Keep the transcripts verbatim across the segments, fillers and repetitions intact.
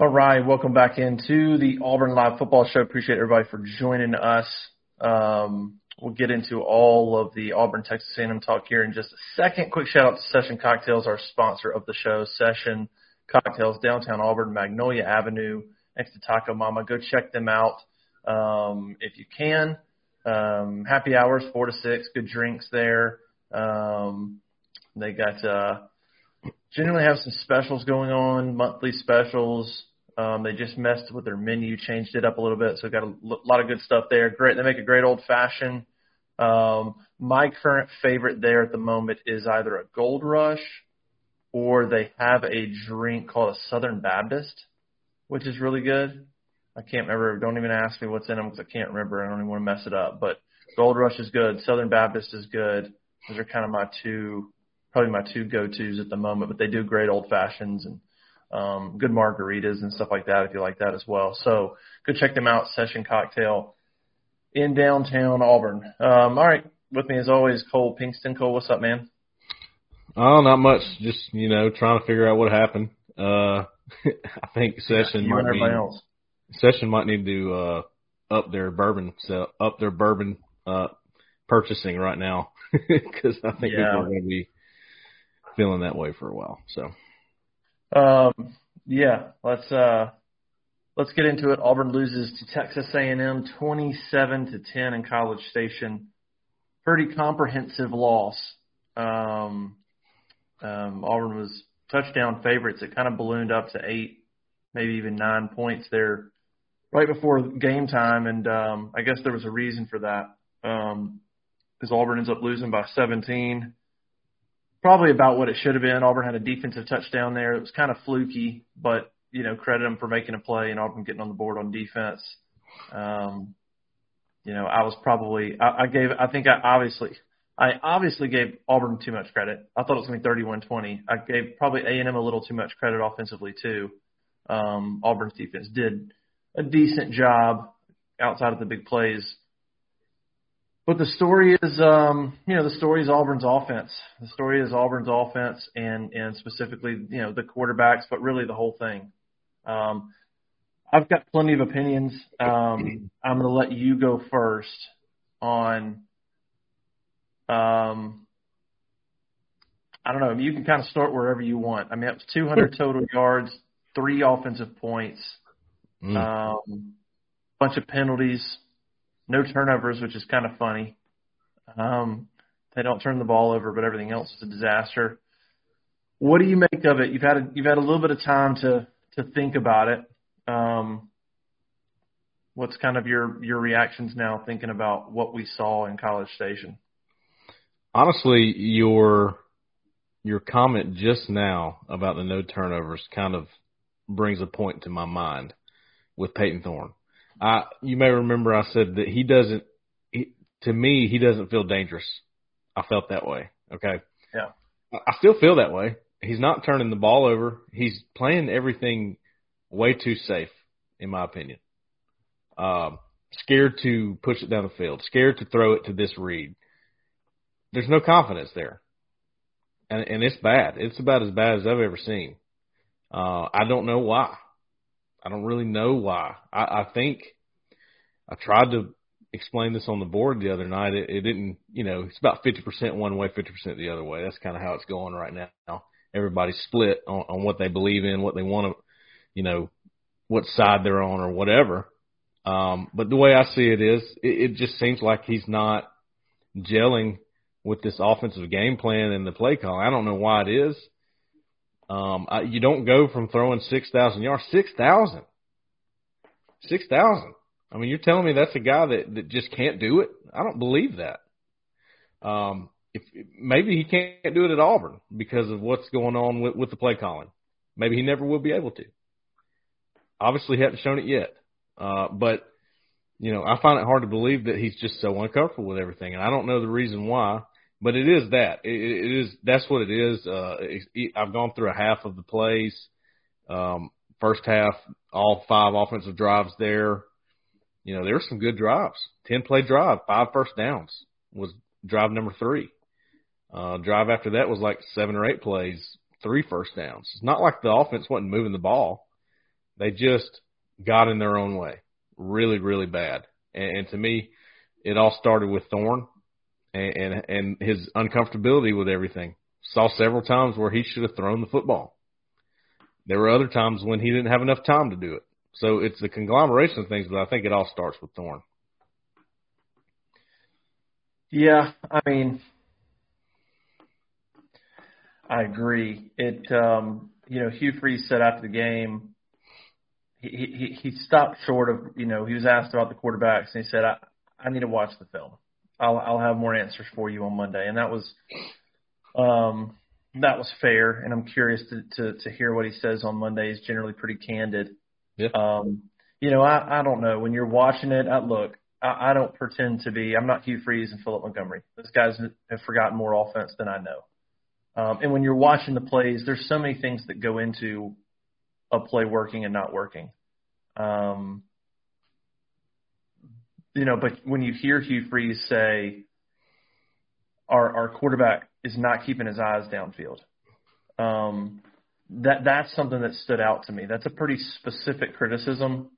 All right, welcome back into the Auburn Live Football Show. Appreciate everybody for joining us. Um, we'll get into all of the Auburn Texas A and M talk here in just a second. Quick shout out to Session Cocktails, our sponsor of the show. Session Cocktails, downtown Auburn, Magnolia Avenue, next to Taco Mama. Go check them out um, if you can. Um, happy hours, four to six. Good drinks there. Um, they got uh, generally have some specials going on, monthly specials. Um, they just messed with their menu, changed it up a little bit, so got a l- lot of good stuff there. Great, they make a great old-fashioned. Um, my current favorite there at the moment is either a Gold Rush or they have a drink called a Southern Baptist, which is really good. I can't remember. Don't even ask me what's in them because I can't remember. I don't even want to mess it up. But Gold Rush is good. Southern Baptist is good. Those are kind of my two, probably my two go-tos at the moment. But they do great old-fashions and Um, good margaritas and stuff like that if you like that as well. So go check them out, Session Cocktail in downtown Auburn. Um, all right, with me as always, Cole Pinkston. Cole, what's up, man? Oh, not much. Just, you know, trying to figure out what happened. Uh, I think Session yeah, might everybody need, else. Session might need to uh, up their bourbon so up their bourbon uh, purchasing right now because I think yeah. people are going to be feeling that way for a while. So. Um, yeah, let's, uh, let's get into it. Auburn loses to Texas A and M twenty-seven to ten in College Station. Pretty comprehensive loss. Um, um, Auburn was touchdown favorites. It kind of ballooned up to eight, maybe even nine points there right before game time. And, um, I guess there was a reason for that. Um, because Auburn ends up losing by seventeen. Probably about what it should have been. Auburn had a defensive touchdown there. It was kind of fluky, but, you know, credit them for making a play and Auburn getting on the board on defense. Um, you know, I was probably – I gave – I think I obviously – I obviously gave Auburn too much credit. I thought it was going to be thirty-one twenty. I gave probably A and M a little too much credit offensively too. Um, Auburn's defense did a decent job outside of the big plays. But the story is, um, you know, the story is Auburn's offense. The story is Auburn's offense and, and specifically, you know, the quarterbacks, but really the whole thing. Um, I've got plenty of opinions. Um, I'm going to let you go first on, um, I don't know, you can kind of start wherever you want. I mean, it was two hundred total yards, three offensive points, mm. um, bunch of penalties. No turnovers, which is kind of funny. Um, they don't turn the ball over, but everything else is a disaster. What do you make of it? You've had a, you've had a little bit of time to, to think about it. Um, what's kind of your, your reactions now thinking about what we saw in College Station? Honestly, your your comment just now about the no turnovers kind of brings a point to my mind with Peyton Thorne. I, you may remember I said that he doesn't he, – to me, he doesn't feel dangerous. I felt that way, okay? Yeah. I still feel that way. He's not turning the ball over. He's playing everything way too safe, in my opinion. Um, scared to push it down the field, scared to throw it to this read. There's no confidence there, and, and it's bad. It's about as bad as I've ever seen. Uh, I don't know why. I don't really know why. I, I think I tried to explain this on the board the other night. It, it didn't, you know, it's about fifty percent one way, fifty percent the other way. That's kind of how it's going right now. Everybody's split on, on what they believe in, what they want to, you know, what side they're on or whatever. Um, but the way I see it is it, it just seems like he's not gelling with this offensive game plan and the play call. I don't know why it is. Um, I, you don't go from throwing six thousand yards, six thousand, six thousand. I mean, you're telling me that's a guy that, that just can't do it? I don't believe that. Um, if, maybe he can't do it at Auburn because of what's going on with, with the play calling. Maybe he never will be able to. obviously hasn't shown it yet. Uh, but, you know, I find it hard to believe that he's just so uncomfortable with everything, and I don't know the reason why. But it is that. It, it is that's what it is. Uh, it, it, I've gone through a half of the plays. Um, first half, all five offensive drives there. You know, there were some good drives. ten-play drive, five first downs was drive number three. Uh, drive after that was like seven or eight plays, three first downs. It's not like the offense wasn't moving the ball. They just got in their own way really, really bad. And, and to me, it all started with Thorne. And, and his uncomfortability with everything. Saw several times where he should have thrown the football. There were other times when he didn't have enough time to do it. So it's the conglomeration of things, but I think it all starts with Thorne. Yeah, I mean, I agree. It, um, you know, Hugh Freeze said after the game, he, he he stopped short of, you know, he was asked about the quarterbacks, and he said, I, I need to watch the film. I'll, I'll have more answers for you on Monday. And that was um, that was fair, and I'm curious to, to, to hear what he says on Monday. He's generally pretty candid. Yeah. Um, you know, I, I don't know. When you're watching it, I, look, I, I don't pretend to be – I'm not Hugh Freeze and Phillip Montgomery. Those guys have forgotten more offense than I know. Um, and when you're watching the plays, there's so many things that go into a play working and not working. Um You know, but when you hear Hugh Freeze say our our quarterback is not keeping his eyes downfield, um, that that's something that stood out to me. That's a pretty specific criticism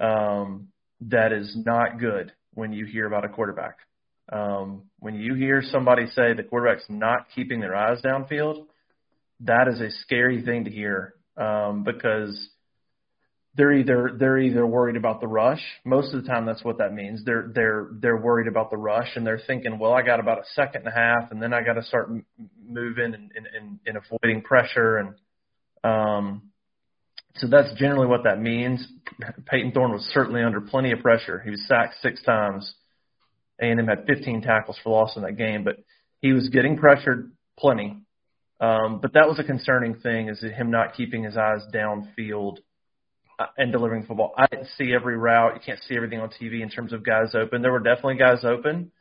um, that is not good when you hear about a quarterback. Um, when you hear somebody say the quarterback's not keeping their eyes downfield, that is a scary thing to hear um, because – They're either they're either worried about the rush. Most of the time, that's what that means. They're they're they're worried about the rush, and they're thinking, well, I got about a second and a half, and then I got to start m- moving and, and, and, and avoiding pressure, and um, so that's generally what that means. Peyton Thorne was certainly under plenty of pressure. He was sacked six times, A and M had fifteen tackles for loss in that game, but he was getting pressured plenty. Um, but that was a concerning thing: is him not keeping his eyes downfield and delivering football. I didn't see every route. You can't see everything on T V in terms of guys open. There were definitely guys open.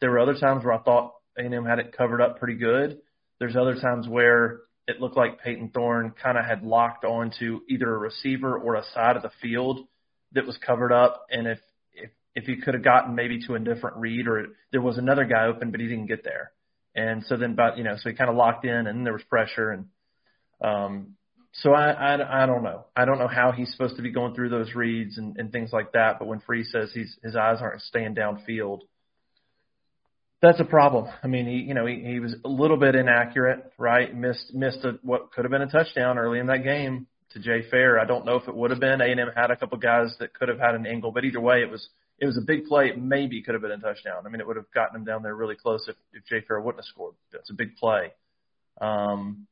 There were other times where I thought A and M had it covered up pretty good. There's other times where it looked like Peyton Thorne kind of had locked onto either a receiver or a side of the field that was covered up. And if if, if he could have gotten maybe to a different read, or it, there was another guy open, but he didn't get there. And so then, but, you know, so he kind of locked in, and there was pressure, and um So I, I, I don't know. I don't know how he's supposed to be going through those reads and, and things like that. But when Free says he's, his eyes aren't staying downfield, that's a problem. I mean, he you know he, he was a little bit inaccurate, right? Missed missed a, what could have been a touchdown early in that game to Jay Fair. I don't know if it would have been. A and M had a couple guys that could have had an angle, but either way, it was it was a big play. It maybe could have been a touchdown. I mean, it would have gotten him down there really close if, if Jay Fair wouldn't have scored. That's a big play. Um,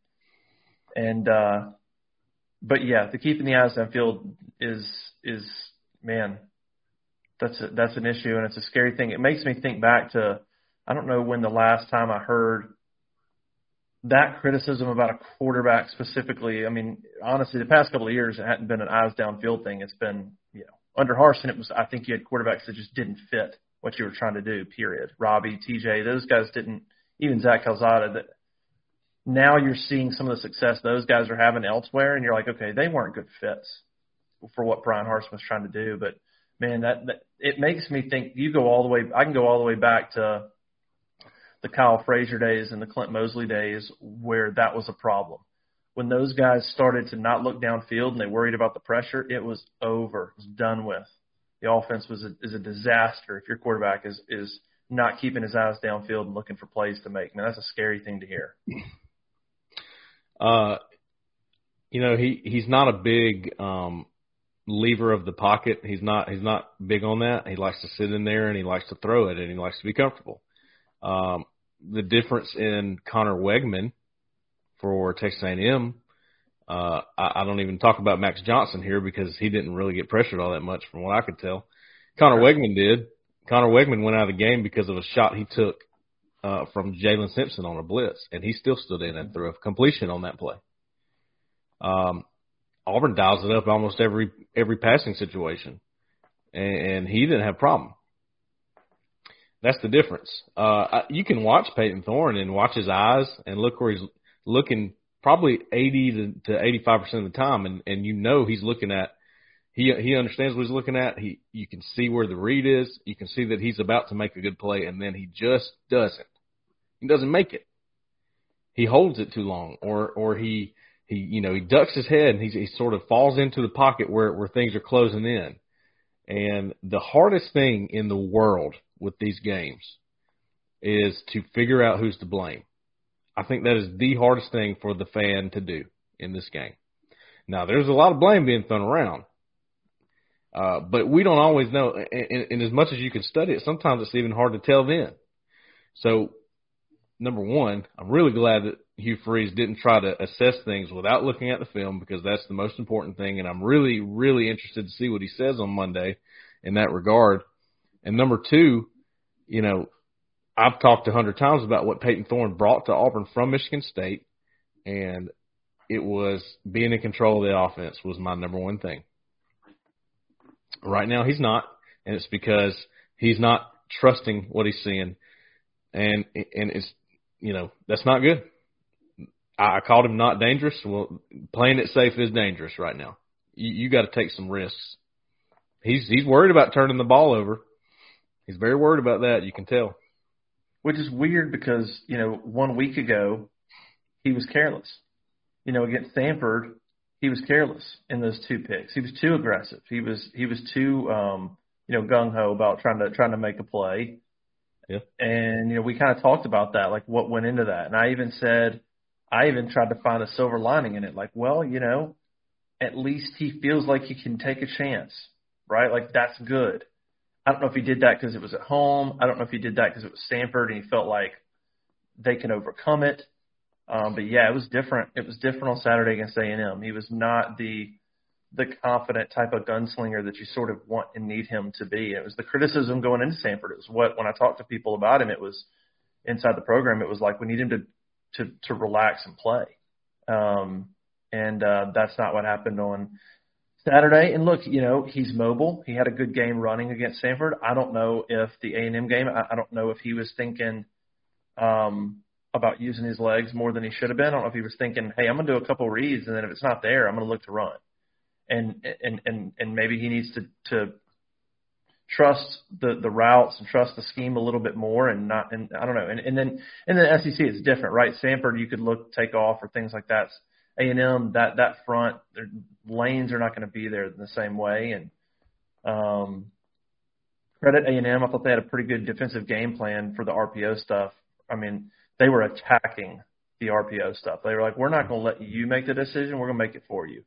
and uh. But yeah, the keeping the eyes downfield is is man, that's a, that's an issue, and it's a scary thing. It makes me think back to I don't know when the last time I heard that criticism about a quarterback specifically. I mean, honestly, the past couple of years it hadn't been an eyes downfield thing. It's been you know under Harsin it was I think you had quarterbacks that just didn't fit what you were trying to do. Period. Robbie, T J, those guys didn't. Even Zach Calzada. That, now you're seeing some of the success those guys are having elsewhere, and you're like, okay, they weren't good fits for what Brian Harsin was trying to do. But, man, that, that it makes me think you go all the way – I can go all the way back to the Kyle Frazier days and the Clint Mosley days where that was a problem. When those guys started to not look downfield and they worried about the pressure, it was over. It was done with. The offense was a, is a disaster if your quarterback is, is not keeping his eyes downfield and looking for plays to make. Man, that's a scary thing to hear. Uh, you know, he, he's not a big, um, lever of the pocket. He's not, he's not big on that. He likes to sit in there and he likes to throw it and he likes to be comfortable. Um, the difference in Connor Weigman for Texas A and M, uh, I, I don't even talk about Max Johnson here because he didn't really get pressured all that much from what I could tell. Connor Weigman did. Connor Weigman went out of the game because of a shot he took Uh, from Jalen Simpson on a blitz, and he still stood in and threw a completion on that play. Um, Auburn dials it up almost every every passing situation, and, and he didn't have a problem. That's the difference. Uh, you can watch Peyton Thorne and watch his eyes and look where he's looking probably eighty to eighty-five percent of the time, and, and you know he's looking at he he understands what he's looking at. He you can see where the read is. You can see that he's about to make a good play, and then he just doesn't. He doesn't make it. He holds it too long, or or he he you know he ducks his head and he he sort of falls into the pocket where where things are closing in. And the hardest thing in the world with these games is to figure out who's to blame. I think that is the hardest thing for the fan to do in this game. Now, there's a lot of blame being thrown around, uh, but we don't always know. And, and as much as you can study it, sometimes it's even hard to tell then. So, number one, I'm really glad that Hugh Freeze didn't try to assess things without looking at the film, because that's the most important thing, and I'm really, really interested to see what he says on Monday in that regard. And number two, you know, I've talked a hundred times about what Peyton Thorne brought to Auburn from Michigan State, and it was being in control of the offense was my number one thing. Right now he's not, and it's because he's not trusting what he's seeing, and and it's, you know, that's not good. I called him not dangerous. Well, playing it safe is dangerous right now. You, you got to take some risks. He's he's worried about turning the ball over. He's very worried about that. You can tell. Which is weird because, you know, one week ago he was careless. You know, against Stanford, he was careless in those two picks. He was too aggressive. He was he was too um, you know, gung ho about trying to trying to make a play. Yeah. And, you know, we kind of talked about that, like what went into that. And I even said, I even tried to find a silver lining in it. Like, well, you know, at least he feels like he can take a chance, right? Like, that's good. I don't know if he did that because it was at home. I don't know if he did that because it was Stanford and he felt like they can overcome it. Um, but, yeah, it was different. It was different on Saturday against A and M. He was not the the confident type of gunslinger that you sort of want and need him to be. It was the criticism going into Stanford. It was what, when I talked to people about him, it was inside the program. It was like, we need him to to, to relax and play. Um, and uh, that's not what happened on Saturday. And look, you know, he's mobile. He had a good game running against Stanford. I don't know if the A and M game, I, I don't know if he was thinking um, about using his legs more than he should have been. I don't know if he was thinking, hey, I'm going to do a couple reads, and then if it's not there, I'm going to look to run. And, and, and, and maybe he needs to, to trust the, the routes and trust the scheme a little bit more, and not, and I don't know. And, and then, and then S E C is different, right? Samford, you could look, take off or things like that. A and M, that, that front, their lanes are not going to be there in the same way. And, um, credit A and M. I thought they had a pretty good defensive game plan for the R P O stuff. I mean, they were attacking the R P O stuff. They were like, we're not going to let you make the decision. We're going to make it for you.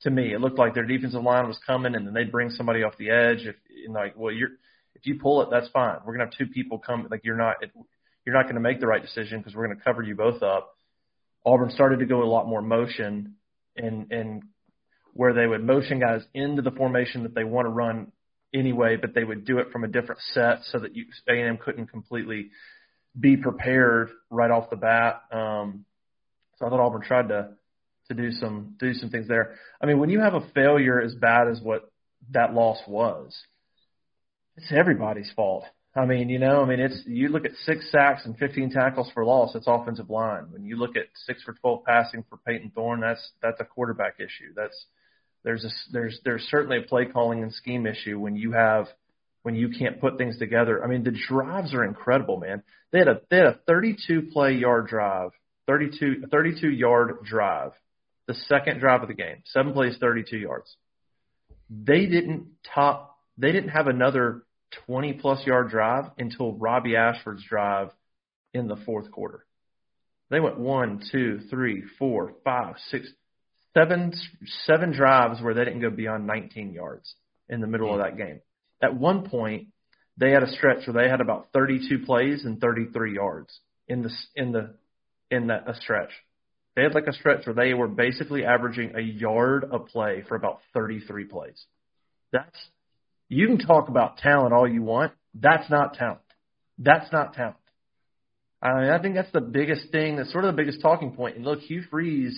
To me, it looked like their defensive line was coming, and then they'd bring somebody off the edge. If you know, like, well, you're if you pull it, that's fine. We're gonna have two people come. Like, you're not you're not gonna make the right decision because we're gonna cover you both up. Auburn started to go a lot more motion, and and where they would motion guys into the formation that they want to run anyway, but they would do it from a different set so that you A and M couldn't completely be prepared right off the bat. Um, so I thought Auburn tried to. to do some do some things there. I mean, when you have a failure as bad as what that loss was, it's everybody's fault. I mean, you know, I mean, it's you look at six sacks and fifteen tackles for loss, it's offensive line. When you look at six for twelve passing for Peyton Thorne, that's that's a quarterback issue. That's there's a, there's there's certainly a play calling and scheme issue when you have when you can't put things together. I mean, the drives are incredible, man. They had a they had a thirty-two play yard drive, thirty-two yard drive. The second drive of the game, seven plays, thirty-two yards. They didn't top. They didn't have another twenty-plus yard drive until Robbie Ashford's drive in the fourth quarter. They went one, two, three, four, five, six, seven, seven drives where they didn't go beyond nineteen yards in the middle of that game. At one point, they had a stretch where they had about thirty-two plays and thirty-three yards in the in the in that a stretch. They had like a stretch where they were basically averaging a yard a play for about thirty-three plays. That's you can talk about talent all you want. That's not talent. That's not talent. I mean, I think that's the biggest thing. That's sort of the biggest talking point. And look, Hugh Freeze,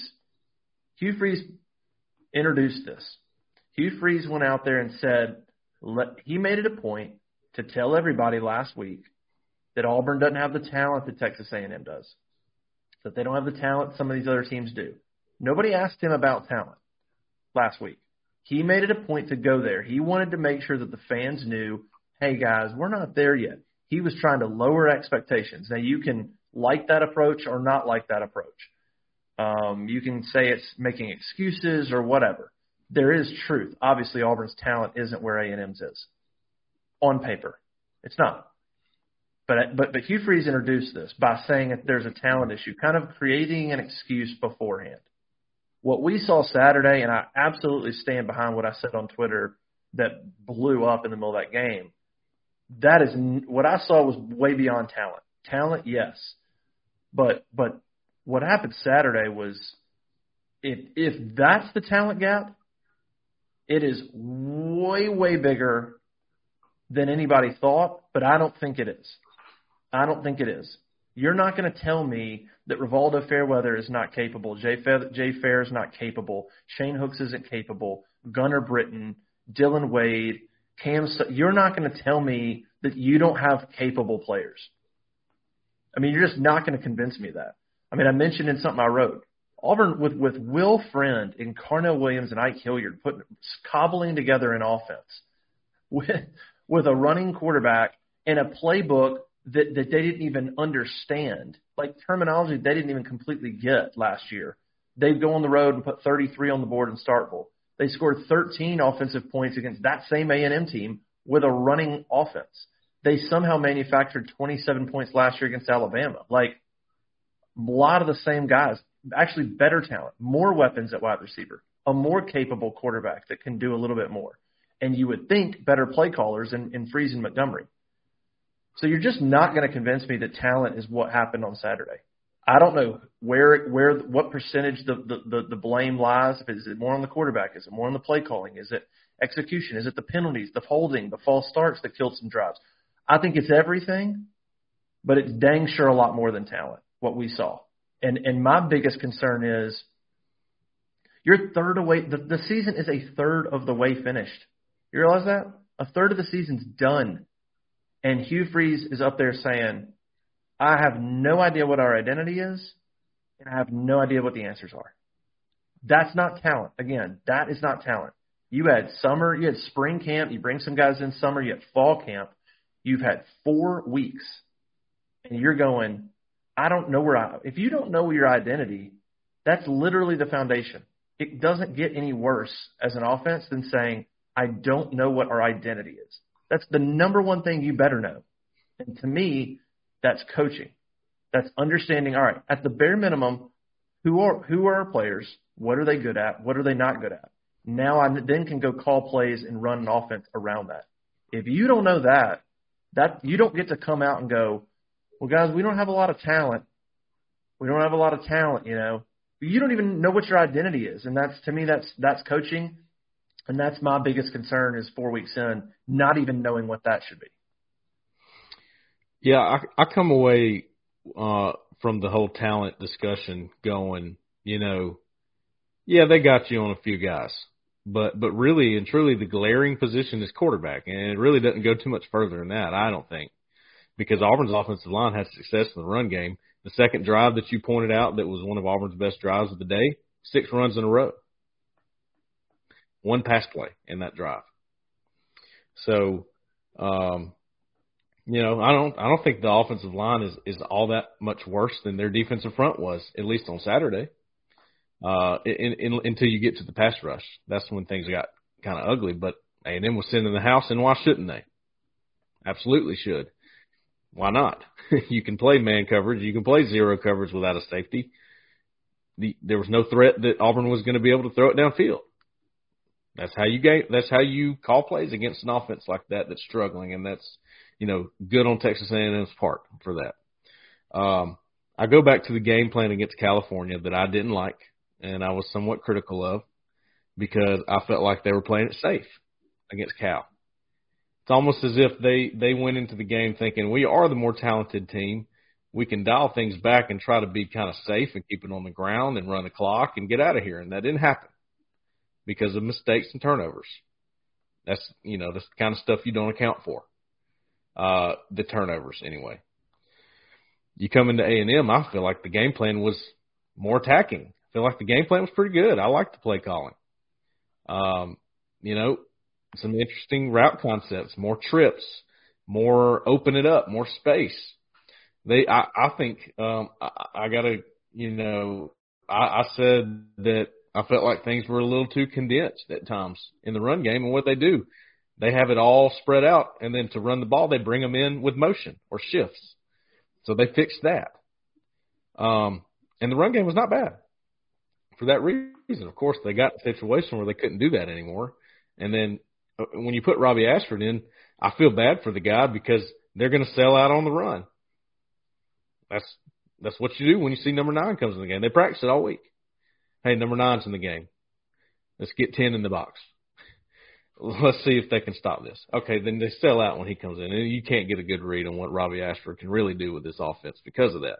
Hugh Freeze introduced this. Hugh Freeze went out there and said let, he made it a point to tell everybody last week that Auburn doesn't have the talent that Texas A and M does, that they don't have the talent some of these other teams do. Nobody asked him about talent last week. He made it a point to go there. He wanted to make sure that the fans knew, hey, guys, we're not there yet. He was trying to lower expectations. Now, you can like that approach or not like that approach. Um, you can say it's making excuses or whatever. There is truth. Obviously, Auburn's talent isn't where A and M's is on paper. It's not. But, but but Hugh Freeze introduced this by saying that there's a talent issue, kind of creating an excuse beforehand. What we saw Saturday, and I absolutely stand behind what I said on Twitter that blew up in the middle of that game, that is what I saw was way beyond talent. Talent, yes. But but what happened Saturday was if, if that's the talent gap, it is way, way bigger than anybody thought, but I don't think it is. I don't think it is. You're not going to tell me that Rivaldo Fairweather is not capable, Jay Fair, Jay Fair is not capable, Shane Hooks isn't capable, Gunner Britton, Dylan Wade, Cam. You're not going to tell me that you don't have capable players. I mean, you're just not going to convince me of that. I mean, I mentioned in something I wrote, Auburn with, with Will Friend and Carnell Williams and Ike Hilliard putting cobbling together an offense with with a running quarterback and a playbook that, that they didn't even understand, like terminology they didn't even completely get last year. They'd go on the road and put thirty-three on the board in Starkville. They scored thirteen offensive points against that same A and M team with a running offense. They somehow manufactured twenty-seven points last year against Alabama. Like, a lot of the same guys, actually better talent, more weapons at wide receiver, a more capable quarterback that can do a little bit more. And you would think better play callers in, in Freeze and Montgomery. So you're just not going to convince me that talent is what happened on Saturday. I don't know where where what percentage the, the, the, the blame lies. Is it more on the quarterback? Is it more on the play calling? Is it execution? Is it the penalties, the holding, the false starts that killed some drives? I think it's everything, but it's dang sure a lot more than talent, what we saw. And and my biggest concern is you're third away. The, the season is a third of the way finished. You realize that? A third of the season's done. And Hugh Freeze is up there saying, I have no idea what our identity is, and I have no idea what the answers are. That's not talent. Again, that is not talent. You had summer, you had spring camp, you bring some guys in summer, you had fall camp. You've had four weeks, and you're going, I don't know where I – if you don't know your identity, that's literally the foundation. It doesn't get any worse as an offense than saying, I don't know what our identity is. That's the number one thing you better know. And to me, that's coaching. That's understanding, all right, at the bare minimum, who are who are our players? What are they good at? What are they not good at? Now I then can go call plays and run an offense around that. If you don't know that, that you don't get to come out and go, well, guys, we don't have a lot of talent. We don't have a lot of talent, you know. You don't even know what your identity is. And that's to me, that's that's coaching. And that's my biggest concern is four weeks in, not even knowing what that should be. Yeah, I, I come away uh, from the whole talent discussion going, you know, yeah, they got you on a few guys. But but really and truly the glaring position is quarterback, and it really doesn't go too much further than that, I don't think, because Auburn's offensive line had success in the run game. The second drive that you pointed out that was one of Auburn's best drives of the day, six runs in a row. One pass play in that drive. So, um, you know, I don't I don't think the offensive line is, is all that much worse than their defensive front was, at least on Saturday, uh, in, in, until you get to the pass rush. That's when things got kind of ugly. But A and M was sitting in the house, and why shouldn't they? Absolutely should. Why not? You can play man coverage. You can play zero coverage without a safety. The, there was no threat that Auburn was going to be able to throw it downfield. That's how you game, that's how you call plays against an offense like that that's struggling, and that's, you know, good on Texas A and M's part for that. Um, I go back to the game plan against California that I didn't like and I was somewhat critical of because I felt like they were playing it safe against Cal. It's almost as if they, they went into the game thinking we are the more talented team. We can dial things back and try to be kind of safe and keep it on the ground and run the clock and get out of here, and that didn't happen. because of mistakes and turnovers. That's, you know, that's the kind of stuff you don't account for, uh, the turnovers anyway. You come into A and M, I feel like the game plan was more attacking. I feel like the game plan was pretty good. I like the play calling. Um, you know, some interesting route concepts, more trips, more open it up, more space. They, I, I think um, I, I got to, you know, I, I said that I felt like things were a little too condensed at times in the run game. And what they do, they have it all spread out, and then to run the ball, they bring them in with motion or shifts. So they fixed that. Um, and the run game was not bad for that reason. Of course, they got in a situation where they couldn't do that anymore. And then when you put Robbie Ashford in, I feel bad for the guy because they're going to sell out on the run. That's that's what you do when you see number nine comes in the game. They practice it all week. Hey, number nine's in the game. Let's get ten in the box. Let's see if they can stop this. Okay, then they sell out when he comes in. And you can't get a good read on what Robbie Ashford can really do with this offense because of that.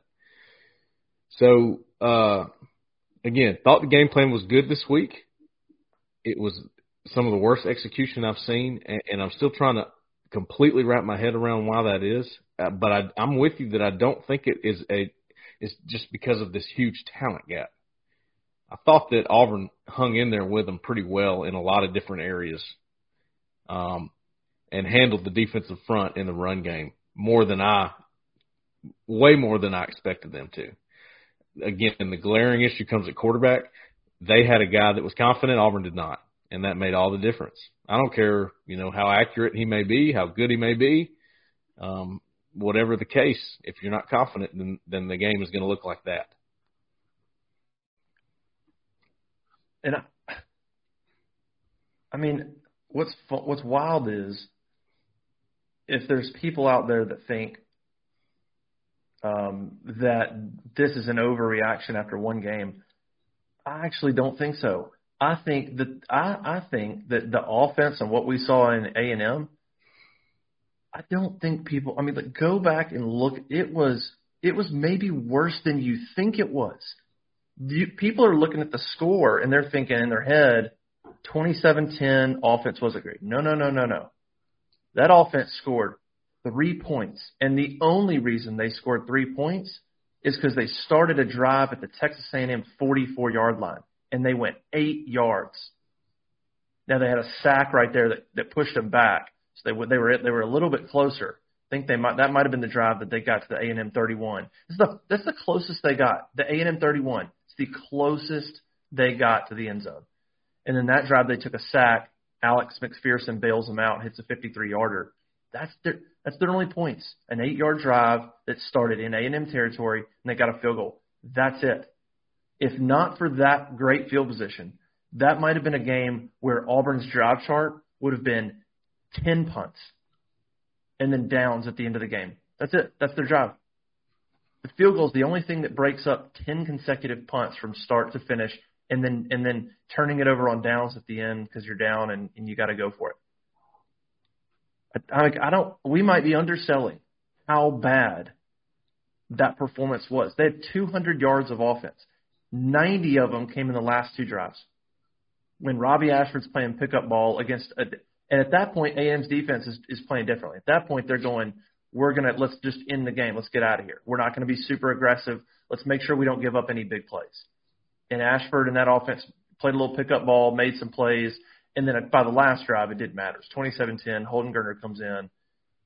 So, uh, again, thought the game plan was good this week. It was some of the worst execution I've seen, and, and I'm still trying to completely wrap my head around why that is. Uh, but I, I'm with you that I don't think it is a – it's just because of this huge talent gap. I thought that Auburn hung in there with them pretty well in a lot of different areas, um, and handled the defensive front in the run game more than I – way more than I expected them to. Again, the glaring issue comes at quarterback. They had a guy that was confident. Auburn did not, and that made all the difference. I don't care, you know, how accurate he may be, how good he may be, um, whatever the case. If you're not confident, then, then the game is going to look like that. And I, I mean, what's what's wild is if there's people out there that think um, that this is an overreaction after one game, I actually don't think so. I think that I, I think that the offense and what we saw in A and M, I don't think people. I mean, like, go back and look. It was it was maybe worse than you think it was. You, people are looking at the score and they're thinking in their head, twenty-seven ten offense wasn't great. No, no, no, no, no. That offense scored three points, and the only reason they scored three points is because they started a drive at the Texas A and M forty-four-yard line, and they went eight yards. Now they had a sack right there that, that pushed them back, so they they were they were a little bit closer. I think they might that might have been the drive that they got to the A and M thirty-one. That's the that's the closest they got. The A and M thirty-one. The closest they got to the end zone. And in that drive, they took a sack. Alex McPherson bails them out, hits a fifty-three-yarder. That's their that's their only points. An eight-yard drive that started in A and M territory, and they got a field goal. That's it. If not for that great field position, that might have been a game where Auburn's drive chart would have been ten punts and then downs at the end of the game. That's it. That's their drive. The field goal is the only thing that breaks up ten consecutive punts from start to finish, and then and then turning it over on downs at the end because you're down and, and you got to go for it. I, I don't. We might be underselling how bad that performance was. They had two hundred yards of offense. ninety of them came in the last two drives. When Robbie Ashford's playing pickup ball against, a, and at that point, A and M's defense is, is playing differently. At that point, they're going, we're going to – let's just end the game. Let's get out of here. We're not going to be super aggressive. Let's make sure we don't give up any big plays. And Ashford and that offense played a little pickup ball, made some plays, and then by the last drive, it didn't matter. It's twenty-seven ten. Holden Garner comes in,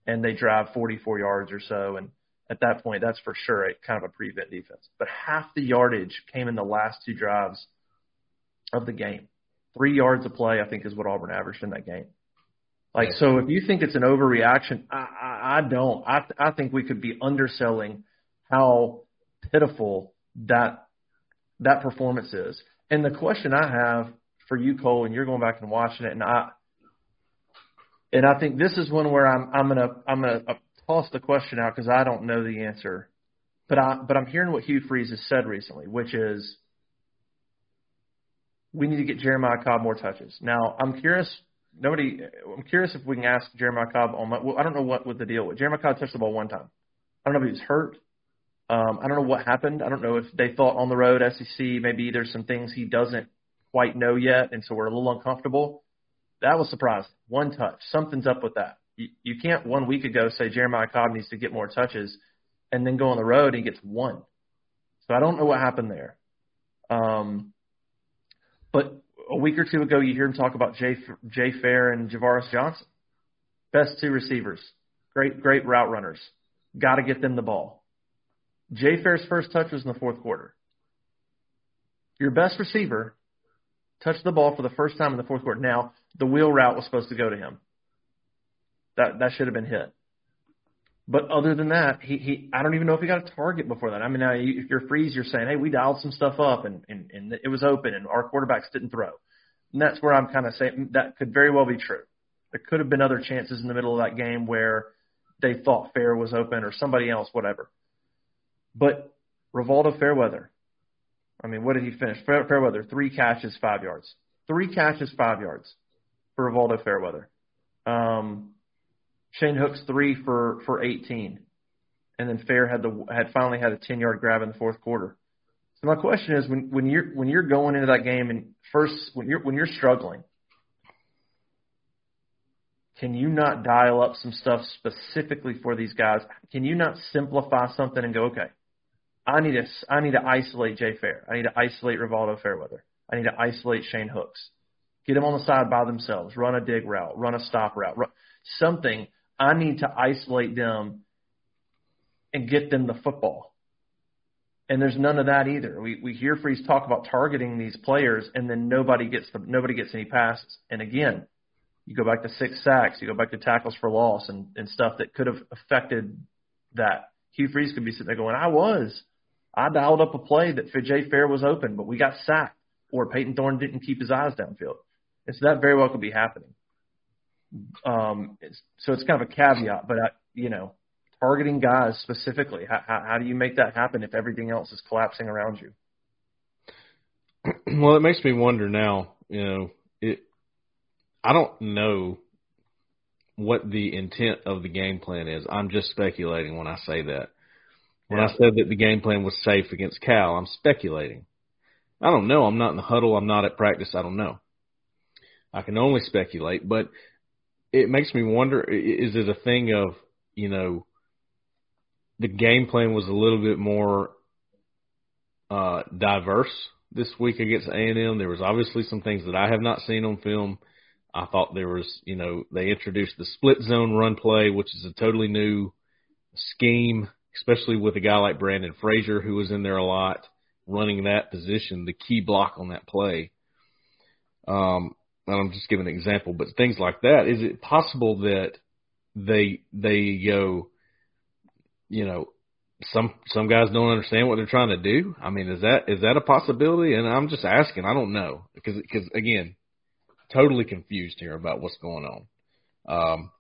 and they drive forty-four yards or so. And at that point, that's for sure a, kind of a prevent defense. But half the yardage came in the last two drives of the game. Three yards a play, I think, is what Auburn averaged in that game. Like, so if you think it's an overreaction, I, I, I don't. I I think we could be underselling how pitiful that that performance is. And the question I have for you, Cole, and you're going back and watching it, and I and I think this is one where I'm I'm gonna I'm gonna toss the question out because I don't know the answer, but I but I'm hearing what Hugh Freeze has said recently, which is we need to get Jeremiah Cobb more touches. Now I'm curious. Nobody. I'm curious if we can ask Jeremiah Cobb on my. Well, I don't know what, what the deal was. Jeremiah Cobb touched the ball one time. I don't know if he was hurt. Um, I don't know what happened. I don't know if they thought on the road S E C maybe there's some things he doesn't quite know yet, and so we're a little uncomfortable. That was surprising. One touch. Something's up with that. You, you can't one week ago say Jeremiah Cobb needs to get more touches and then go on the road and he gets one. So I don't know what happened there. Um, but a week or two ago, you hear him talk about Jay, Jay Fair and Javaris Johnson. Best two receivers. Great, great route runners. Got to get them the ball. Jay Fair's first touch was in the fourth quarter. Your best receiver touched the ball for the first time in the fourth quarter. Now, the wheel route was supposed to go to him. That that should have been hit. But other than that, he, he I don't even know if he got a target before that. I mean, now you, if you're Freeze, you're saying, hey, we dialed some stuff up, and, and, and it was open, and our quarterbacks didn't throw. And that's where I'm kind of saying that could very well be true. There could have been other chances in the middle of that game where they thought Fair was open or somebody else, whatever. But Rivaldo Fairweather, I mean, what did he finish? Fair, Fairweather, three catches, five yards. Three catches, five yards for Rivaldo Fairweather. Um, Shane Hooks, three for, for eighteen. And then Fair had the had finally had a ten-yard grab in the fourth quarter. So my question is, when, when you're when you're going into that game and first when you're when you're struggling, can you not dial up some stuff specifically for these guys? Can you not simplify something and go, okay, I need to I need to isolate Jay Fair. I need to isolate Rivaldo Fairweather. I need to isolate Shane Hooks. Get them on the side by themselves. Run a dig route. Run a stop route. Run, something. I need to isolate them and get them the football. And there's none of that either. We we hear Freeze talk about targeting these players, and then nobody gets the, nobody gets any passes. And again, you go back to six sacks, you go back to tackles for loss and, and stuff that could have affected that. Hugh Freeze could be sitting there going, I was. I dialed up a play that Jay Fair was open, but we got sacked, or Peyton Thorne didn't keep his eyes downfield. And so that very well could be happening. Um, it's, so it's kind of a caveat, but, I, you know, targeting guys specifically, how, how, how do you make that happen if everything else is collapsing around you? Well, it makes me wonder now, you know, it, I don't know what the intent of the game plan is. I'm just speculating when I say that. When yeah. I said that the game plan was safe against Cal, I'm speculating. I don't know. I'm not in the huddle. I'm not at practice. I don't know. I can only speculate, but it makes me wonder, is it a thing of, you know, the game plan was a little bit more uh, diverse this week against A and M. There was obviously some things that I have not seen on film. I thought there was, you know, they introduced the split zone run play, which is a totally new scheme, especially with a guy like Brandon Frazier, who was in there a lot, running that position, the key block on that play. Um, and I'm just giving an example, but things like that. Is it possible that they they go, you know, some some guys don't understand what they're trying to do? I mean, is that is that a possibility? And I'm just asking. I don't know because because again. Totally confused here about what's going on. Um,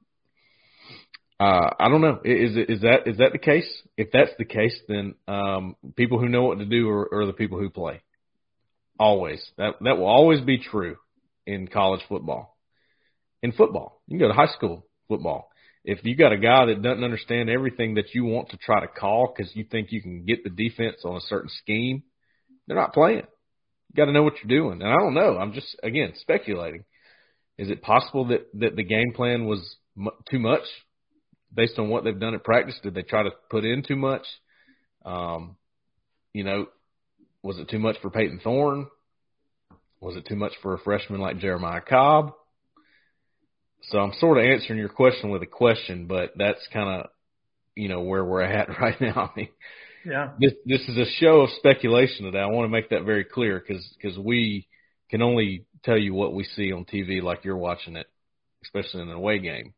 uh, I don't know. Is is that is that the case? If that's the case, then um, people who know what to do are, are the people who play. Always. That that will always be true in college football. In football, you can go to high school football. If you got a guy that doesn't understand everything that you want to try to call because you think you can get the defense on a certain scheme, they're not playing. Got to know what you're doing. And I don't know. I'm just, again, speculating. Is it possible that, that the game plan was m- too much based on what they've done at practice? Did they try to put in too much? Um, you know, was it too much for Peyton Thorne? Was it too much for a freshman like Jeremiah Cobb? So I'm sort of answering your question with a question, but that's kind of, you know, where we're at right now. I mean, Yeah. This this is a show of speculation today. I want to make that very clear because because we can only tell you what we see on T V like you're watching it, especially in an away game.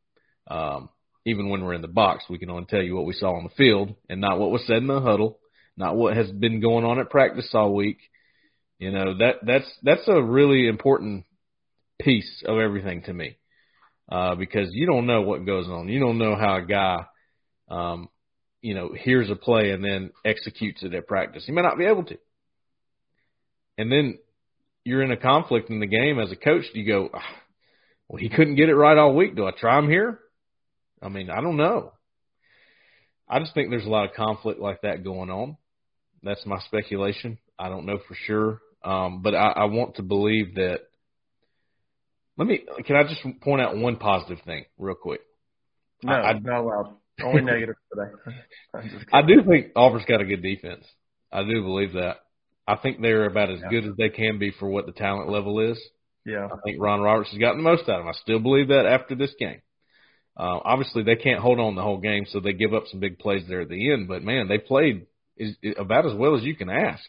Um, even when we're in the box, we can only tell you what we saw on the field and not what was said in the huddle, not what has been going on at practice all week. You know, that that's that's a really important piece of everything to me uh, because you don't know what goes on. You don't know how a guy um, – you know, hears a play and then executes it at practice. He may not be able to. And then you're in a conflict in the game as a coach. Do you go, well, he couldn't get it right all week. Do I try him here? I mean, I don't know. I just think there's a lot of conflict like that going on. That's my speculation. I don't know for sure. Um, but I, I want to believe that. Let me. Can I just point out one positive thing real quick? No, I, not allowed. Only negative today. I do think Auburn's got a good defense. I do believe that. I think they're about as yeah. good as they can be for what the talent level is. Yeah. I think Ron Roberts has gotten the most out of them. I still believe that after this game. Uh, obviously, they can't hold on the whole game, so they give up some big plays there at the end. But, man, they played is, is about as well as you can ask.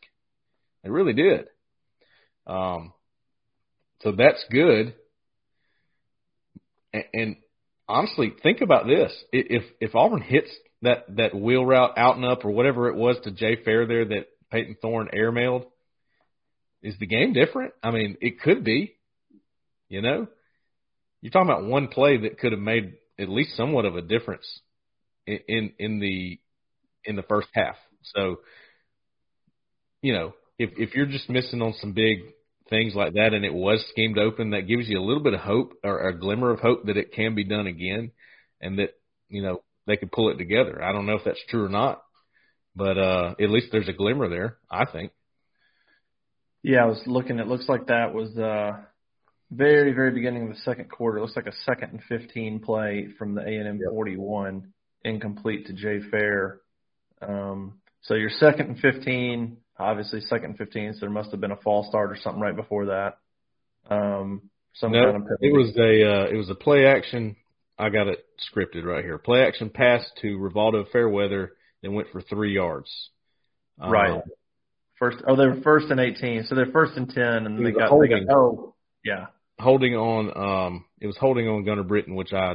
They really did. Um, so that's good. And, and honestly, think about this. If if Auburn hits that, that wheel route out and up or whatever it was to Jay Fair there that Peyton Thorne airmailed, is the game different? I mean, it could be. You know? You're talking about one play that could have made at least somewhat of a difference in, in, in the in the first half. So, you know, if if you're just missing on some big things like that and it was schemed open, that gives you a little bit of hope or a glimmer of hope that it can be done again and that, you know, they could pull it together. I don't know if that's true or not, but uh, at least there's a glimmer there, I think. Yeah, I was looking. It looks like that was uh, very, very beginning of the second quarter. It looks like a second and fifteen play from the A and M yep. forty-one, incomplete to Jay Fair. Um, so you're second and fifteen, obviously second and fifteen, so there must have been a false start or something right before that. Um, some no, kind of it was a uh, it was a play action. I got it scripted right here. Play action pass to Rivaldo Fairweather, then went for three yards. Um, right. First, oh, they were first and eighteen, so they're first and ten, and they got, they got oh yeah, holding on. Um, it was holding on Gunner Britton, which I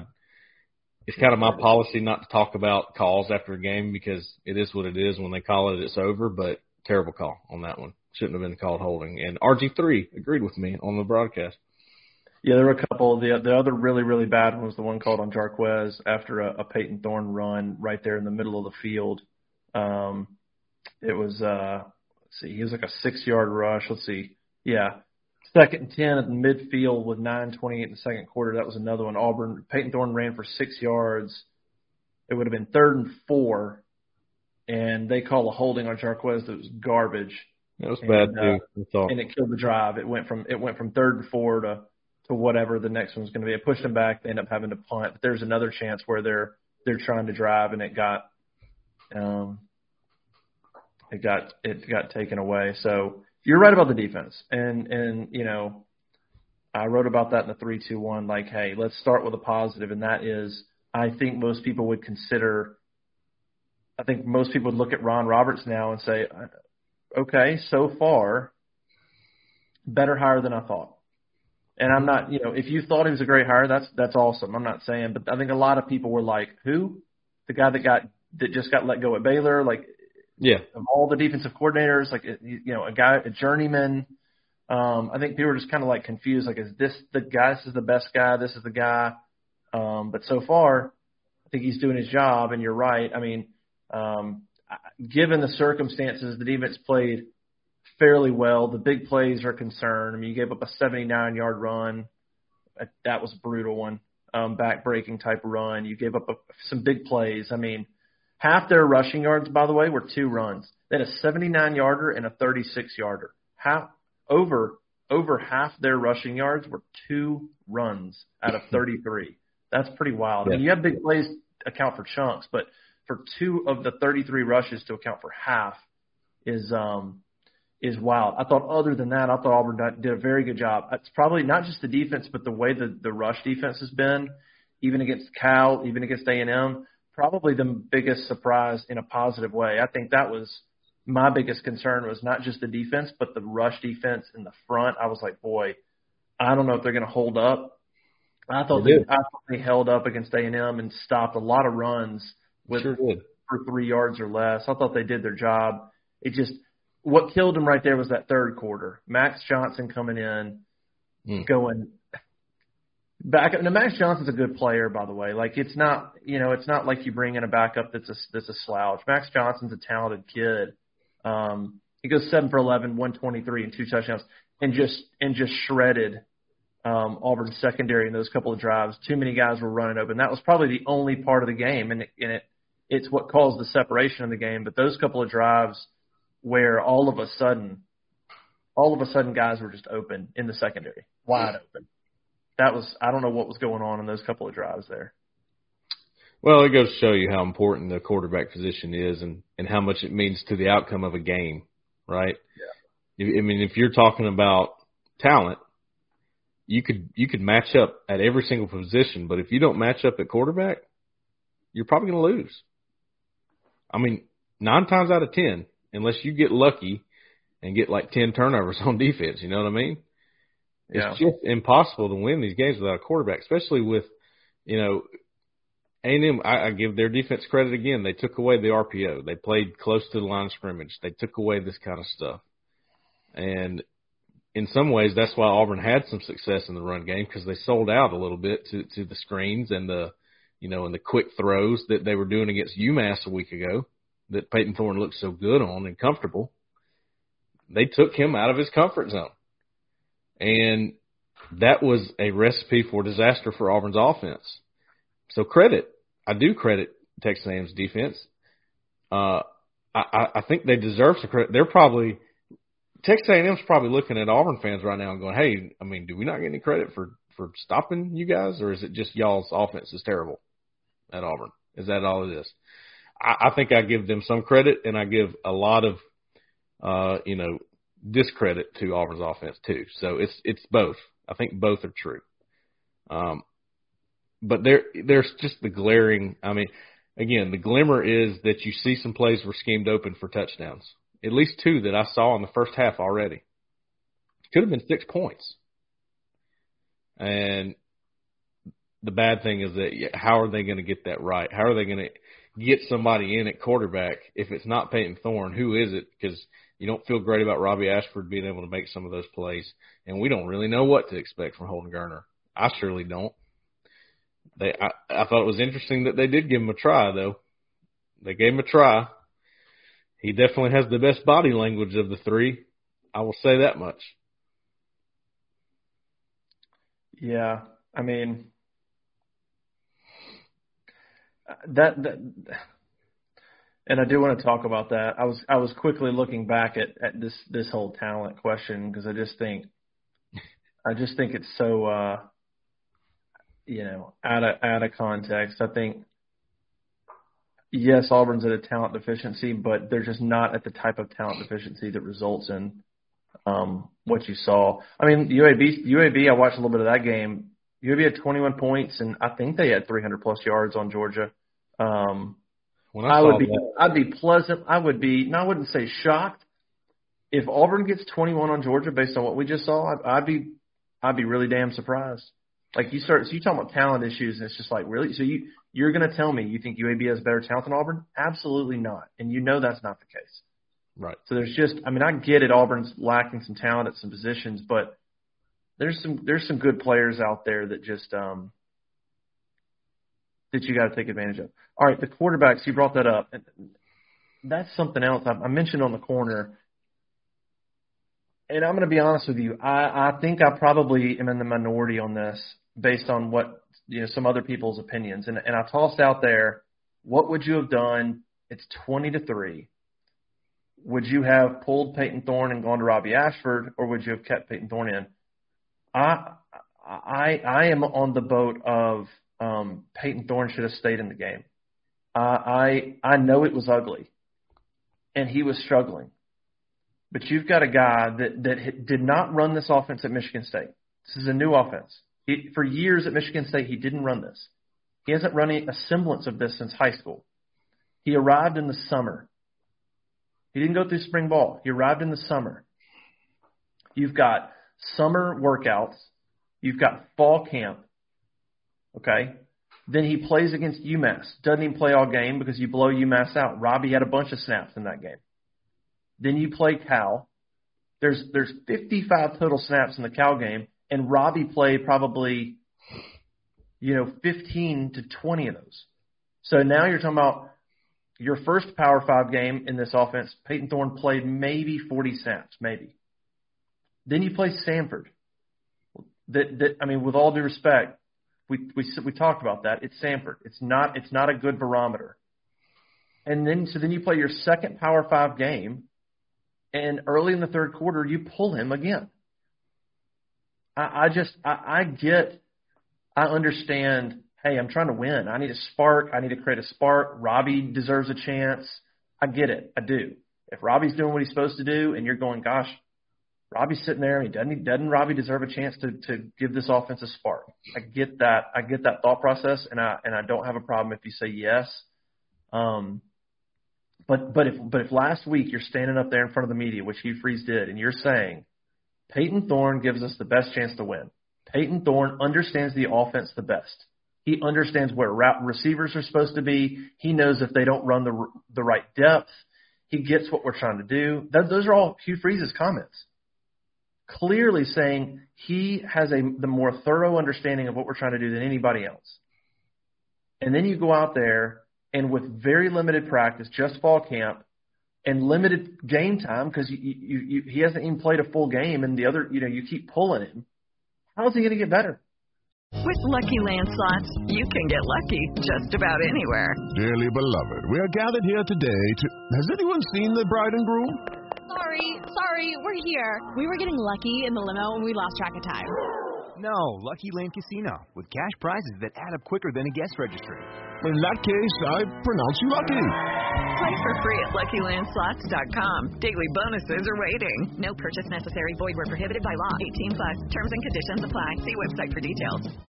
it's kind of my policy not to talk about calls after a game because it is what it is. When they call it, it's over. But terrible call on that one. Shouldn't have been called holding. And R G three agreed with me on the broadcast. Yeah, there were a couple. The the other really really bad one was the one called on Jarquez after a, a Peyton Thorne run right there in the middle of the field. Um, it was. Uh, Let's see, he was like a six-yard rush. Let's see. Yeah. Second and ten at the midfield with nine twenty-eight in the second quarter. That was another one. Auburn, Peyton Thorne ran for six yards. It would have been third and four, and they call a holding on Jarquez that was garbage. That was and, bad, too. Uh, and it killed the drive. It went from it went from third and four to, to whatever the next one was going to be. It pushed them back. They end up having to punt. But there's another chance where they're they're trying to drive, and it got um, – It got it got taken away. So you're right about the defense, and and you know, I wrote about that in the three two one. Like, hey, let's start with a positive, and that is, I think most people would consider. I think most people would look at Ron Roberts now and say, okay, so far, better hire than I thought. And I'm not, you know, if you thought he was a great hire, that's that's awesome. I'm not saying, but I think a lot of people were like, who, the guy that got that just got let go at Baylor, like. Yeah, of all the defensive coordinators, like, you know, a guy, a journeyman. Um, I think people were just kind of like confused, like, is this the guy? This is the best guy. This is the guy. Um, but so far, I think he's doing his job. And you're right. I mean, um, given the circumstances, the defense played fairly well. The big plays are a concern. I mean, you gave up a seventy-nine yard run. That was a brutal one, um, back-breaking type run. You gave up a, some big plays. I mean. Half their rushing yards, by the way, were two runs. They had a seventy-nine yarder and a thirty-six yarder. Half over over half their rushing yards were two runs out of thirty-three. That's pretty wild. Yeah. I mean, you have big plays account for chunks, but for two of the thirty-three rushes to account for half is um is wild. I thought other than that, I thought Auburn did a very good job. It's probably not just the defense, but the way the the rush defense has been, even against Cal, even against A and M. Probably the biggest surprise in a positive way. I think that was my biggest concern was not just the defense, but the rush defense in the front. I was like, boy, I don't know if they're going to hold up. I thought they, they, I thought they held up against A and M and stopped a lot of runs with sure for three yards or less. I thought they did their job. It just what killed them right there was that third quarter. Max Johnson coming in, mm. going. Back up. Now, Max Johnson's a good player, by the way. Like, it's not, you know, it's not like you bring in a backup that's a, that's a slouch. Max Johnson's a talented kid. Um, he goes seven for eleven, one twenty-three, and two touchdowns, and just and just shredded um, Auburn's secondary in those couple of drives. Too many guys were running open. That was probably the only part of the game, and, it, and it it's what caused the separation in the game. But those couple of drives where all of a sudden all of a sudden guys were just open in the secondary, wide open. That was – I don't know what was going on in those couple of drives there. Well, it goes to show you how important the quarterback position is and, and how much it means to the outcome of a game, right? Yeah. I mean, if you're talking about talent, you could you could match up at every single position, but if you don't match up at quarterback, you're probably going to lose. I mean, nine times out of ten, unless you get lucky and get like ten turnovers on defense, you know what I mean? Yeah. It's just impossible to win these games without a quarterback, especially with, you know, A and M, I, I give their defense credit again. They took away the R P O. They played close to the line of scrimmage. They took away this kind of stuff. And in some ways, that's why Auburn had some success in the run game, because they sold out a little bit to, to the screens and the, you know, and the quick throws that they were doing against UMass a week ago that Peyton Thorne looked so good on and comfortable. They took him out of his comfort zone. And that was a recipe for disaster for Auburn's offense. So credit, I do credit Texas A and M's defense. Uh, I, I think they deserve some credit. They're probably Texas A and M's probably looking at Auburn fans right now and going, "Hey, I mean, do we not get any credit for for stopping you guys, or is it just y'all's offense is terrible at Auburn? Is that all it is?" I, I think I give them some credit, and I give a lot of uh, you know discredit to Auburn's offense too. So it's it's both. I think both are true. Um. But there, there's just the glaring – I mean, again, the glimmer is that you see some plays were schemed open for touchdowns, at least two that I saw in the first half already. Could have been six points. And the bad thing is that how are they going to get that right? How are they going to get somebody in at quarterback? If it's not Peyton Thorne, who is it? Because you don't feel great about Robbie Ashford being able to make some of those plays, and we don't really know what to expect from Holden Garner. I surely don't. They, I, I thought it was interesting that they did give him a try, though. They gave him a try. He definitely has the best body language of the three. I will say that much. Yeah, I mean, that, that and I do want to talk about that. I was I was quickly looking back at, at this, this whole talent question because I just think I just think it's so uh, – you know, out of out of context. I think, yes, Auburn's at a talent deficiency, but they're just not at the type of talent deficiency that results in um, what you saw. I mean, U A B, U A B, I watched a little bit of that game. U A B had twenty-one points, and I think they had three hundred plus yards on Georgia. Um, when I, I would be, that. I'd be pleasant. I would be, no, I wouldn't say shocked if Auburn gets twenty-one on Georgia based on what we just saw. I'd, I'd be, I'd be really damn surprised. Like you start, so you talking about talent issues, and it's just like, really? So you you're going to tell me you think U A B has better talent than Auburn? Absolutely not, and you know that's not the case, right? So there's just, I mean, I get it. Auburn's lacking some talent at some positions, but there's some there's some good players out there that just um that you got to take advantage of. All right, the quarterbacks, you brought that up, and that's something else I, I mentioned on the corner. And I'm going to be honest with you. I, I think I probably am in the minority on this based on what, you know, some other people's opinions. And and I tossed out there, what would you have done? It's twenty to three. Would you have pulled Peyton Thorne and gone to Robbie Ashford, or would you have kept Peyton Thorne in? I I I am on the boat of um, Peyton Thorne should have stayed in the game. Uh, I I know it was ugly, and he was struggling. But you've got a guy that, that did not run this offense at Michigan State. This is a new offense. He, for years at Michigan State, he didn't run this. He hasn't run a semblance of this since high school. He arrived in the summer. He didn't go through spring ball. He arrived in the summer. You've got summer workouts. You've got fall camp. Okay? Then he plays against UMass. Doesn't even play all game because you blow UMass out. Robbie had a bunch of snaps in that game. Then you play Cal. There's there's fifty-five total snaps in the Cal game, and Robbie played probably, you know, fifteen to twenty of those. So now you're talking about your first Power Five game in this offense. Peyton Thorne played maybe forty snaps, maybe. Then you play Samford. That that I mean, with all due respect, we we we talked about that. It's Samford. It's not it's not a good barometer. And then so then you play your second Power Five game. and early in the third quarter, you pull him again. I, I just, I, I get, I understand, hey, I'm trying to win. I need a spark. I need to create a spark. Robbie deserves a chance. I get it. I do. If Robbie's doing what he's supposed to do and you're going, gosh, Robbie's sitting there and he doesn't, doesn't Robbie deserve a chance to, to give this offense a spark? I get that. I get that thought process, and I, and I don't have a problem if you say yes. Um, But but if but if last week you're standing up there in front of the media, which Hugh Freeze did, and you're saying, Peyton Thorne gives us the best chance to win. Peyton Thorne understands the offense the best. He understands where route receivers are supposed to be. He knows if they don't run the the right depth. He gets what we're trying to do. That, those are all Hugh Freeze's comments, clearly saying he has a the more thorough understanding of what we're trying to do than anybody else. And then you go out there, and with very limited practice, just fall camp, and limited game time because you, you, you, he hasn't even played a full game, and the other, you know, you keep pulling him. How is he going to get better? With Lucky Land Slots, you can get lucky just about anywhere. Dearly beloved, we are gathered here today to... Has anyone seen the bride and groom? Sorry, sorry, we're here. We were getting lucky in the limo, and we lost track of time. No, Lucky Land Casino, with cash prizes that add up quicker than a guest registry. In that case, I pronounce you lucky. Play for free at Lucky Land Slots dot com. Daily bonuses are waiting. No purchase necessary. Void where prohibited by law. eighteen plus. Terms and conditions apply. See website for details.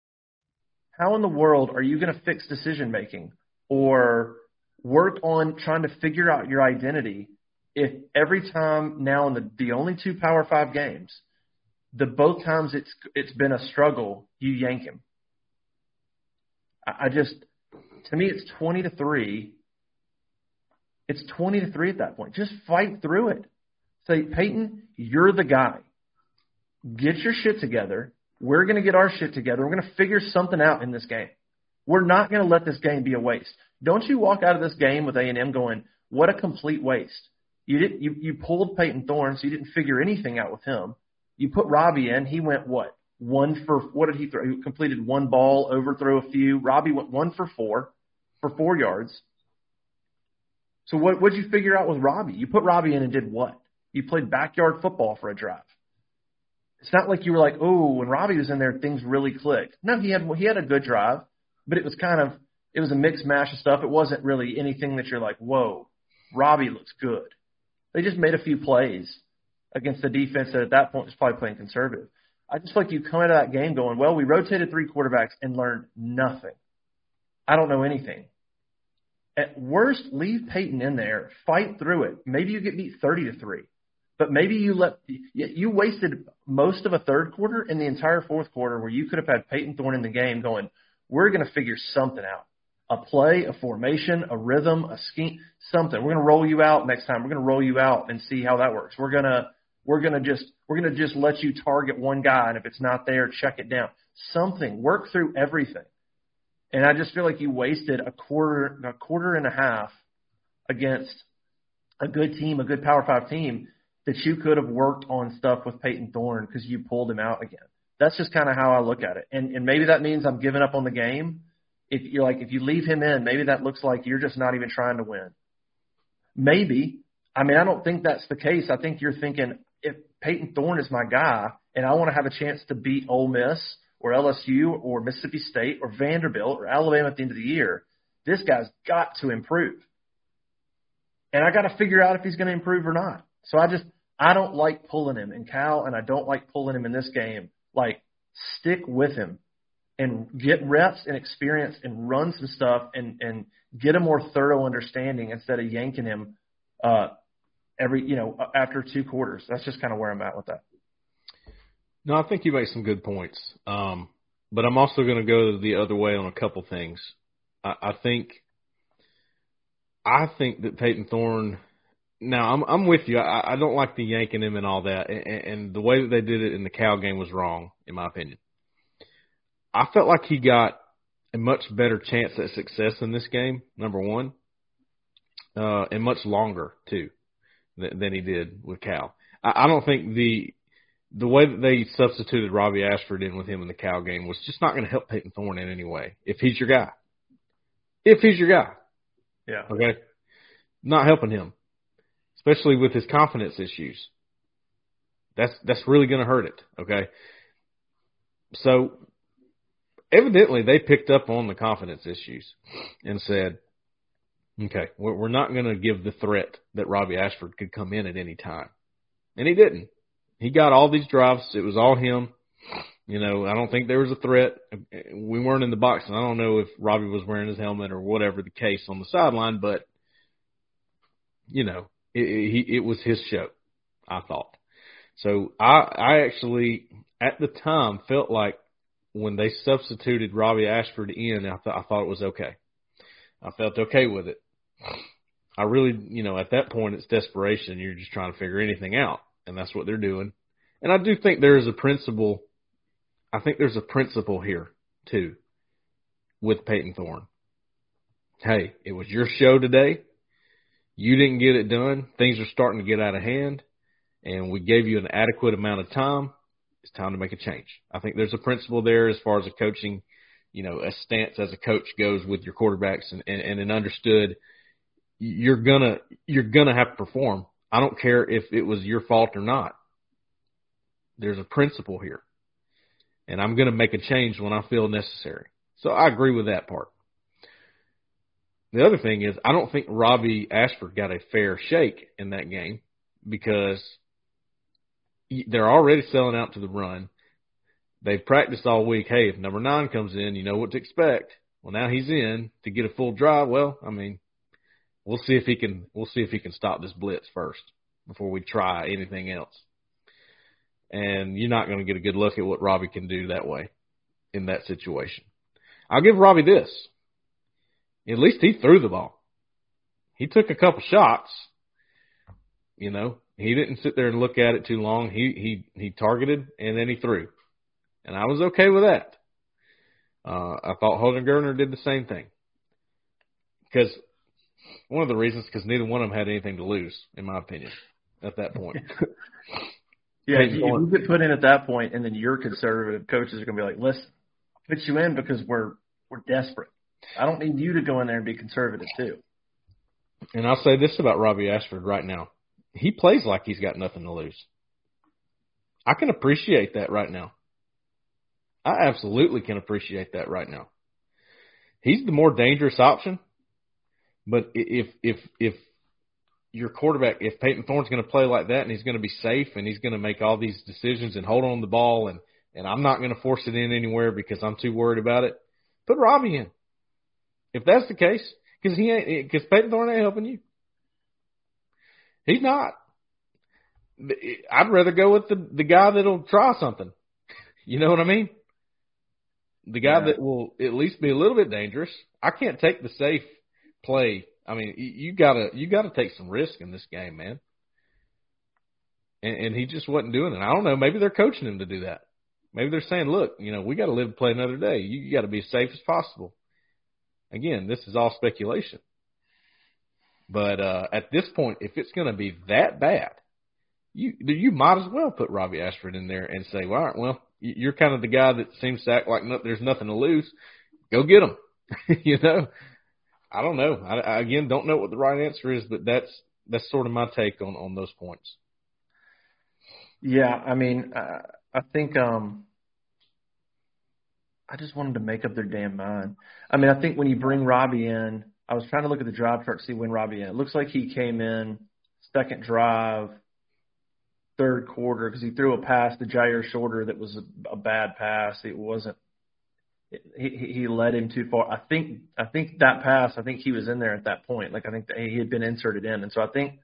How in the world are you going to fix decision making or work on trying to figure out your identity if every time now in the, the only two Power Five games, the both times it's it's been a struggle, you yank him? I, I just. To me, it's twenty to three. It's twenty to three at that point. Just fight through it. Say, Peyton, you're the guy. Get your shit together. We're going to get our shit together. We're going to figure something out in this game. We're not going to let this game be a waste. Don't you walk out of this game with A and M going, what a complete waste. You didn't. You, you pulled Peyton Thorne, so you didn't figure anything out with him. You put Robbie in. He went what? One for – what did he throw? He completed one ball, overthrew a few. Robbie went one for four for four yards. So what did you figure out with Robbie? You put Robbie in and did what? You played backyard football for a drive. It's not like you were like, oh, when Robbie was in there, things really clicked. No, he had he had a good drive, but it was kind of – it was a mixed mash of stuff. It wasn't really anything that you're like, whoa, Robbie looks good. They just made a few plays against the defense that at that point was probably playing conservative. I just like you come out of that game going, well, we rotated three quarterbacks and learned nothing. I don't know anything. At worst, leave Peyton in there, fight through it. Maybe you get beat thirty to three, but maybe you let you wasted most of a third quarter and the entire fourth quarter where you could have had Peyton Thorne in the game going, we're going to figure something out. A play, a formation, a rhythm, a scheme, something. We're going to roll you out next time. We're going to roll you out and see how that works. We're going to We're gonna just we're gonna just let you target one guy, and if it's not there, check it down. Something. Work through everything. And I just feel like you wasted a quarter a quarter and a half against a good team, a good Power Five team that you could have worked on stuff with Peyton Thorne because you pulled him out again. That's just kind of how I look at it. And and maybe that means I'm giving up on the game. If you're like if you leave him in, maybe that looks like you're just not even trying to win. Maybe. I mean, I don't think that's the case. I think you're thinking, if Peyton Thorne is my guy and I want to have a chance to beat Ole Miss or L S U or Mississippi State or Vanderbilt or Alabama at the end of the year, this guy's got to improve. And I got to figure out if he's going to improve or not. So I just – I don't like pulling him in Cal, and I don't like pulling him in this game. Like, stick with him and get reps and experience and run some stuff and, and get a more thorough understanding instead of yanking him uh, – Every, you know, after two quarters. That's just kind of where I'm at with that. No, I think you make some good points. Um, but I'm also going to go the other way on a couple things. I, I think, I think that Peyton Thorne. Now, I'm, I'm with you. I, I don't like the yanking him and all that, and, and the way that they did it in the Cal game was wrong, in my opinion. I felt like he got a much better chance at success in this game. Number one, uh, and much longer too than he did with Cal. I don't think the the way that they substituted Robbie Ashford in with him in the Cal game was just not going to help Peyton Thorne in any way, if he's your guy. If he's your guy. Yeah. Okay? Not helping him. especially with his confidence issues. That's that's really going to hurt it, okay? So, evidently, they picked up on the confidence issues and said, okay, we're not going to give the threat that Robbie Ashford could come in at any time. And he didn't. He got all these drives. It was all him. You know, I don't think there was a threat. We weren't in the box, and I don't know if Robbie was wearing his helmet or whatever the case on the sideline, but, you know, it, it, it was his show, I thought. So I, I actually, at the time, felt like when they substituted Robbie Ashford in, I, th- I thought it was okay. I felt okay with it. I really, you know, at that point, it's desperation. You're just trying to figure anything out, and that's what they're doing. And I do think there is a principle – I think there's a principle here, too, with Peyton Thorne. Hey, it was your show today. You didn't get it done. Things are starting to get out of hand, and we gave you an adequate amount of time. It's time to make a change. I think there's a principle there as far as a coaching, you know, a stance as a coach goes with your quarterbacks, and and, and an understood you're gonna you're gonna have to perform. I don't care if it was your fault or not. There's a principle here. And I'm going to make a change when I feel necessary. So I agree with that part. The other thing is I don't think Robbie Ashford got a fair shake in that game because they're already selling out to the run. They've practiced all week. Hey, if number nine comes in, you know what to expect. Well, now he's in to get a full drive. Well, I mean, we'll see if he can, we'll see if he can stop this blitz first before we try anything else. And you're not going to get a good look at what Robbie can do that way in that situation. I'll give Robbie this. At least he threw the ball. He took a couple shots. You know, he didn't sit there and look at it too long. He he he targeted, and then he threw. And I was okay with that. Uh, I thought Holden Garner did the same thing. Because one of the reasons, because neither one of them had anything to lose, in my opinion, at that point. Yeah, if you, if you get put in at that point, and then your conservative coaches are going to be like, listen, put you in because we're we're desperate. I don't need you to go in there and be conservative too. And I'll say this about Robbie Ashford right now. He plays like he's got nothing to lose. I can appreciate that right now. I absolutely can appreciate that right now. He's the more dangerous option, but if if if – your quarterback, if Peyton Thorne's going to play like that and he's going to be safe and he's going to make all these decisions and hold on to the ball and, and I'm not going to force it in anywhere because I'm too worried about it, put Robbie in. If that's the case, because he ain't, because Peyton Thorne ain't helping you. He's not. I'd rather go with the, the guy that'll try something. You know what I mean? The guy yeah. that will at least be a little bit dangerous. I can't take the safe play. I mean, you gotta you gotta take some risk in this game, man. And, and he just wasn't doing it. I don't know. Maybe they're coaching him to do that. Maybe they're saying, look, you know, we got to live and play another day. You, you got to be as safe as possible. Again, this is all speculation. But uh, at this point, if it's going to be that bad, you you might as well put Robbie Ashford in there and say, well, all right, well, you're kind of the guy that seems to act like no, there's nothing to lose. Go get him, you know. I don't know. I, I, again, don't know what the right answer is, but that's that's sort of my take on, on those points. Yeah, I mean, uh, I think um, I just wanted to make up their damn mind. I mean, I think when you bring Robbie in, I was trying to look at the drive chart to see when Robbie in. It looks like he came in second drive, third quarter, because he threw a pass to Jair Shorter that was a, a bad pass. It wasn't. He, he led him too far. I think I think that pass, I think he was in there at that point. Like I think that he had been inserted in. And so I think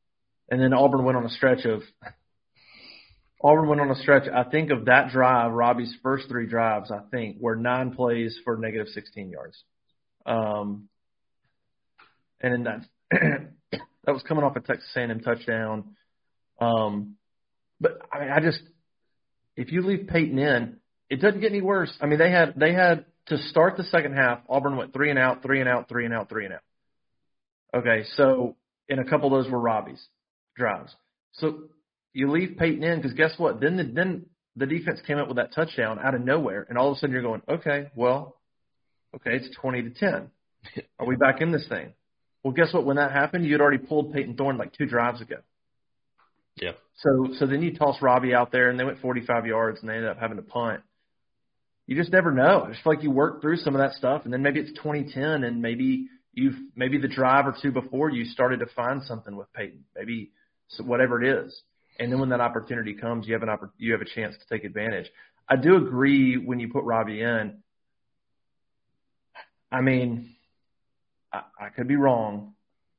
– and then Auburn went on a stretch of – Auburn went on a stretch, I think, of that drive, Robbie's first three drives, I think, were nine plays for negative sixteen yards. Um, and then that, that was coming off a Texas A and M touchdown. Um, but, I mean, I just – if you leave Peyton in – it doesn't get any worse. I mean, they had they had to start the second half. Auburn went three and out, three and out, three and out, three and out. Okay, so and a couple of those were Robbie's drives. So you leave Peyton in because guess what? Then the then the defense came up with that touchdown out of nowhere, and all of a sudden you're going, okay, well, okay, it's twenty to ten. Are we back in this thing? Well, guess what? When that happened, you had already pulled Peyton Thorne like two drives ago. Yeah. So so then you toss Robbie out there, and they went forty-five yards, and they ended up having to punt. You just never know. It's like you work through some of that stuff, and then maybe it's twenty ten, and maybe you've maybe the drive or two before you started to find something with Peyton, maybe whatever it is. And then when that opportunity comes, you have an oppor- you have a chance to take advantage. I do agree when you put Robbie in. I mean, I, I could be wrong,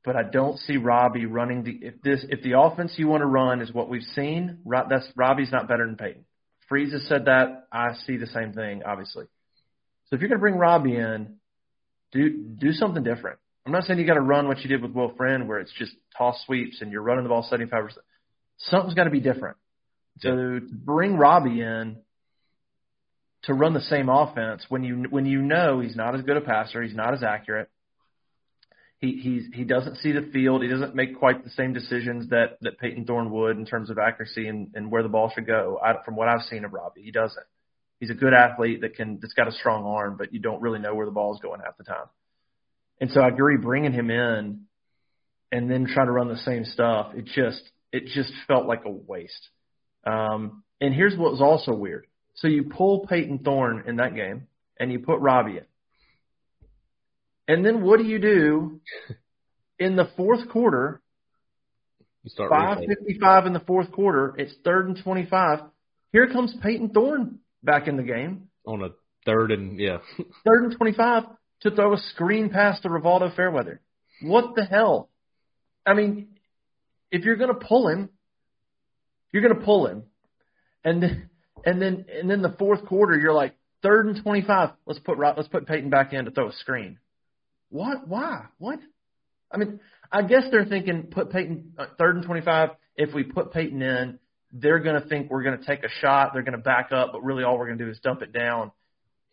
but I don't see Robbie running the if this if the offense you want to run is what we've seen. Right, that's Robbie's not better than Peyton. Freeze has said that. I see the same thing, obviously. So if you're going to bring Robbie in, do do something different. I'm not saying you got to run what you did with Will Friend, where it's just toss sweeps and you're running the ball seventy-five percent. Something's got to be different. So to bring Robbie in to run the same offense when you when you know he's not as good a passer, he's not as accurate, he he's, he doesn't see the field, he doesn't make quite the same decisions that, that Peyton Thorne would in terms of accuracy and, and where the ball should go. I, from what I've seen of Robbie, he doesn't. He's a good athlete that can that's got a strong arm, but you don't really know where the ball is going half the time. And so I agree, bringing him in and then trying to run the same stuff, it just – It just felt like a waste. Um, and here's what was also weird. So you pull Peyton Thorne in that game, and you put Robbie in. And then what do you do in the fourth quarter? You start five fifty-five in the fourth quarter. It's third and twenty-five. Here comes Peyton Thorne back in the game. On a third and, yeah. Third and twenty-five to throw a screen pass to Rivaldo Fairweather. What the hell? I mean – If you're going to pull him, you're going to pull him. And then, and then and then the fourth quarter, you're like, third and twenty-five, let's put let's put Peyton back in to throw a screen. What? Why? What? I mean, I guess they're thinking put Peyton uh, third and twenty-five. If we put Peyton in, they're going to think we're going to take a shot. They're going to back up, but really all we're going to do is dump it down.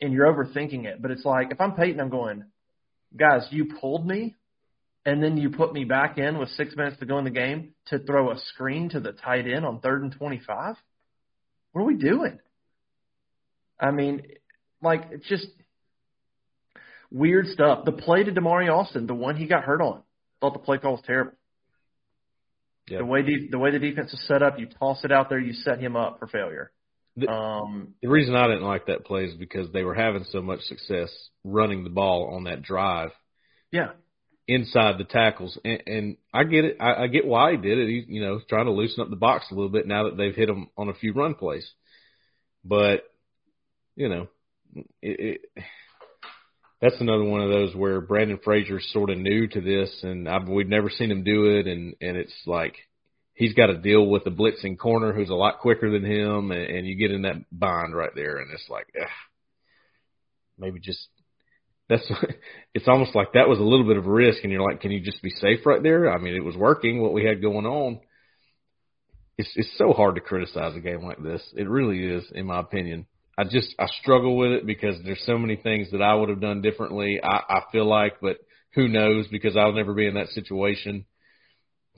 And you're overthinking it. But it's like, if I'm Peyton, I'm going, guys, you pulled me. And then you put me back in with six minutes to go in the game to throw a screen to the tight end on third and twenty-five? What are we doing? I mean, like, it's just weird stuff. The play to Damari Austin, the one he got hurt on, thought the play call was terrible. Yep. The way the, the way the defense is set up, you toss it out there, you set him up for failure. The, um, the reason I didn't like that play is because they were having so much success running the ball on that drive. Yeah. Inside the tackles, and, and I get it. I, I get why he did it. He's, you know, trying to loosen up the box a little bit now that they've hit him on a few run plays. But, you know, it, it, that's another one of those where Brandon Frazier's sort of new to this, and I've, we've never seen him do it, and, and it's like he's got to deal with a blitzing corner who's a lot quicker than him, and, and you get in that bind right there, and it's like, ugh, maybe just – That's it's almost like that was a little bit of a risk, and you're like, can you just be safe right there? I mean, it was working, what we had going on. It's it's so hard to criticize a game like this. It really is, in my opinion. I just I struggle with it because there's so many things that I would have done differently, I, I feel like, but who knows, because I'll never be in that situation.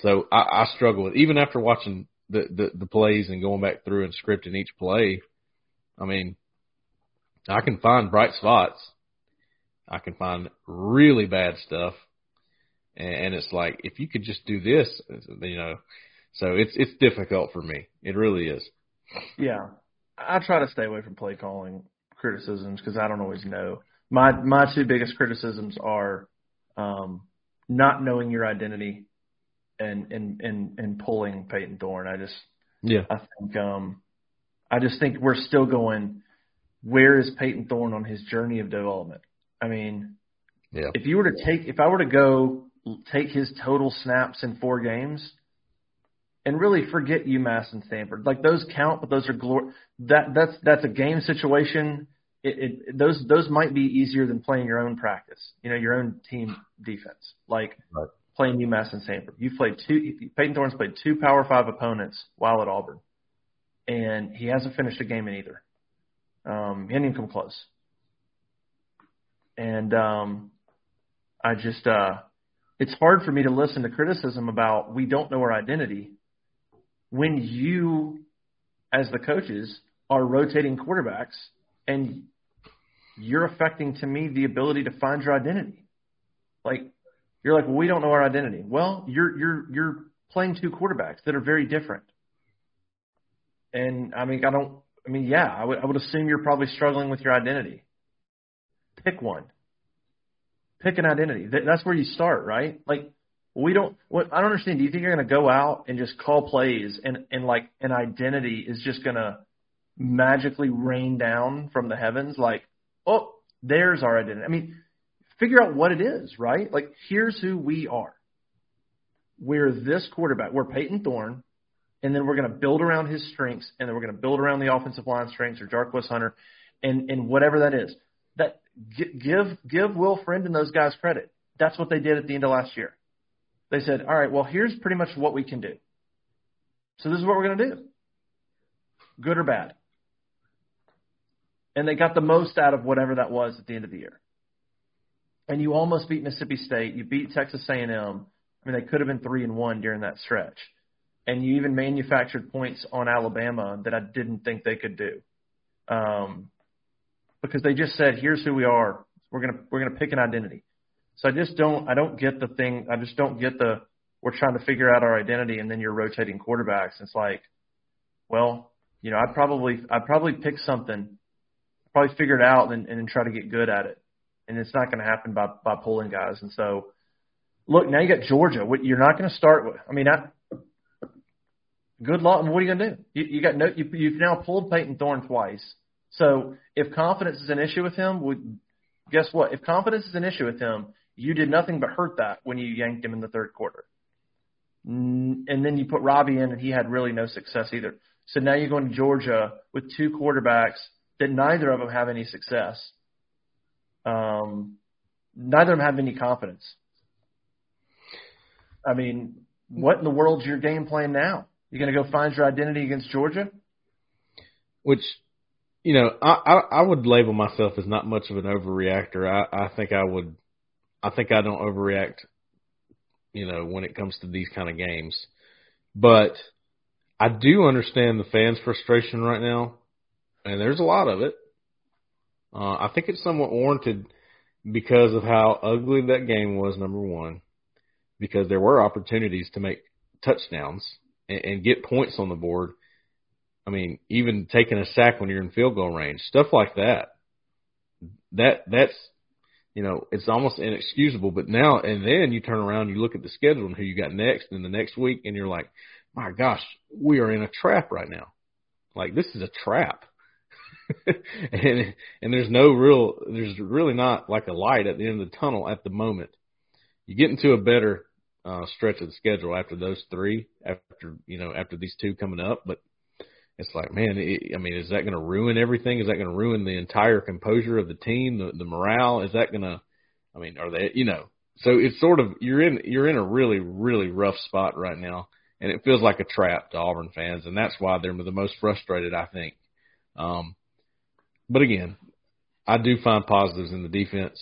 So I, I struggle with it. Even after watching the, the, the plays and going back through and scripting each play, I mean, I can find bright spots. I can find really bad stuff, and it's like, if you could just do this, you know. So it's it's difficult for me. It really is. Yeah. I try to stay away from play calling criticisms because I don't always know. My my two biggest criticisms are um, not knowing your identity and, and, and, and pulling Peyton Thorne. I just yeah. I think um, I just think we're still going, where is Peyton Thorne on his journey of development? I mean, yeah. if you were to take, if I were to go take his total snaps in four games, and really forget UMass and Stanford, like those count, but those are glor- that that's that's a game situation. It, it those those might be easier than playing your own practice, you know, your own team defense, like right. playing UMass and Stanford. You played two. Peyton Thorne's played two Power Five opponents while at Auburn, and he hasn't finished a game in either. Um, he didn't even come close. And um, I just uh, – it's hard for me to listen to criticism about we don't know our identity when you, as the coaches, are rotating quarterbacks and you're affecting, to me, the ability to find your identity. Like, You're like, well, we don't know our identity. Well, you're you're you're playing two quarterbacks that are very different. And I mean, I don't. I mean, yeah, I would I would assume you're probably struggling with your identity. Pick one. Pick an identity. That's where you start, right? Like, we don't. What I don't understand. Do you think you're going to go out and just call plays and and like an identity is just going to magically rain down from the heavens? Like, oh, there's our identity. I mean, figure out what it is, right? Like, here's who we are. We're this quarterback. We're Peyton Thorne, and then we're going to build around his strengths, and then we're going to build around the offensive line strengths or Jarquez Hunter, and and whatever that is. That give give Will Friend and those guys credit. That's what they did at the end of last year. They said, all right, well, here's pretty much what we can do. So this is what we're going to do, good or bad. And they got the most out of whatever that was at the end of the year. And you almost beat Mississippi State. You beat Texas A and M. I mean, they could have been three and one during that stretch. And you even manufactured points on Alabama that I didn't think they could do, um, because they just said, "Here's who we are. We're gonna we're gonna pick an identity." So I just don't I don't get the thing. I just don't get the we're trying to figure out our identity, and then you're rotating quarterbacks. It's like, well, you know, I probably I probably pick something, probably figure it out, and and try to get good at it. And it's not going to happen by, by pulling guys. And so, look, now you got Georgia. What, you're not going to start with. I mean, I, good luck. What are you going to do? You, you got no. You, you've now pulled Peyton Thorne twice. So if confidence is an issue with him, we, guess what? If confidence is an issue with him, you did nothing but hurt that when you yanked him in the third quarter. And then you put Robbie in, and he had really no success either. So now you're going to Georgia with two quarterbacks that neither of them have any success. Um, neither of them have any confidence. I mean, what in the world's your game plan now? You're going to go find your identity against Georgia? Which, you know, I, I, I would label myself as not much of an overreactor. I, I think I would, I think I don't overreact, you know, when it comes to these kind of games. But I do understand the fans' frustration right now, and there's a lot of it. Uh, I think it's somewhat warranted because of how ugly that game was, number one, because there were opportunities to make touchdowns and, and get points on the board. I mean, even taking a sack when you're in field goal range, stuff like that. That that's, you know, it's almost inexcusable. But now and then you turn around, you look at the schedule and who you got next and the next week, and you're like, my gosh, we are in a trap right now. Like, this is a trap. and and there's no real there's really not like a light at the end of the tunnel at the moment. You get into a better uh, stretch of the schedule after those three, after you know after these two coming up. But it's like, man, it, I mean, is that going to ruin everything? Is that going to ruin the entire composure of the team, the, the morale? Is that going to? I mean, are they? You know, so it's sort of you're in you're in a really really rough spot right now, and it feels like a trap to Auburn fans, and that's why they're the most frustrated, I think. Um, But, again, I do find positives in the defense.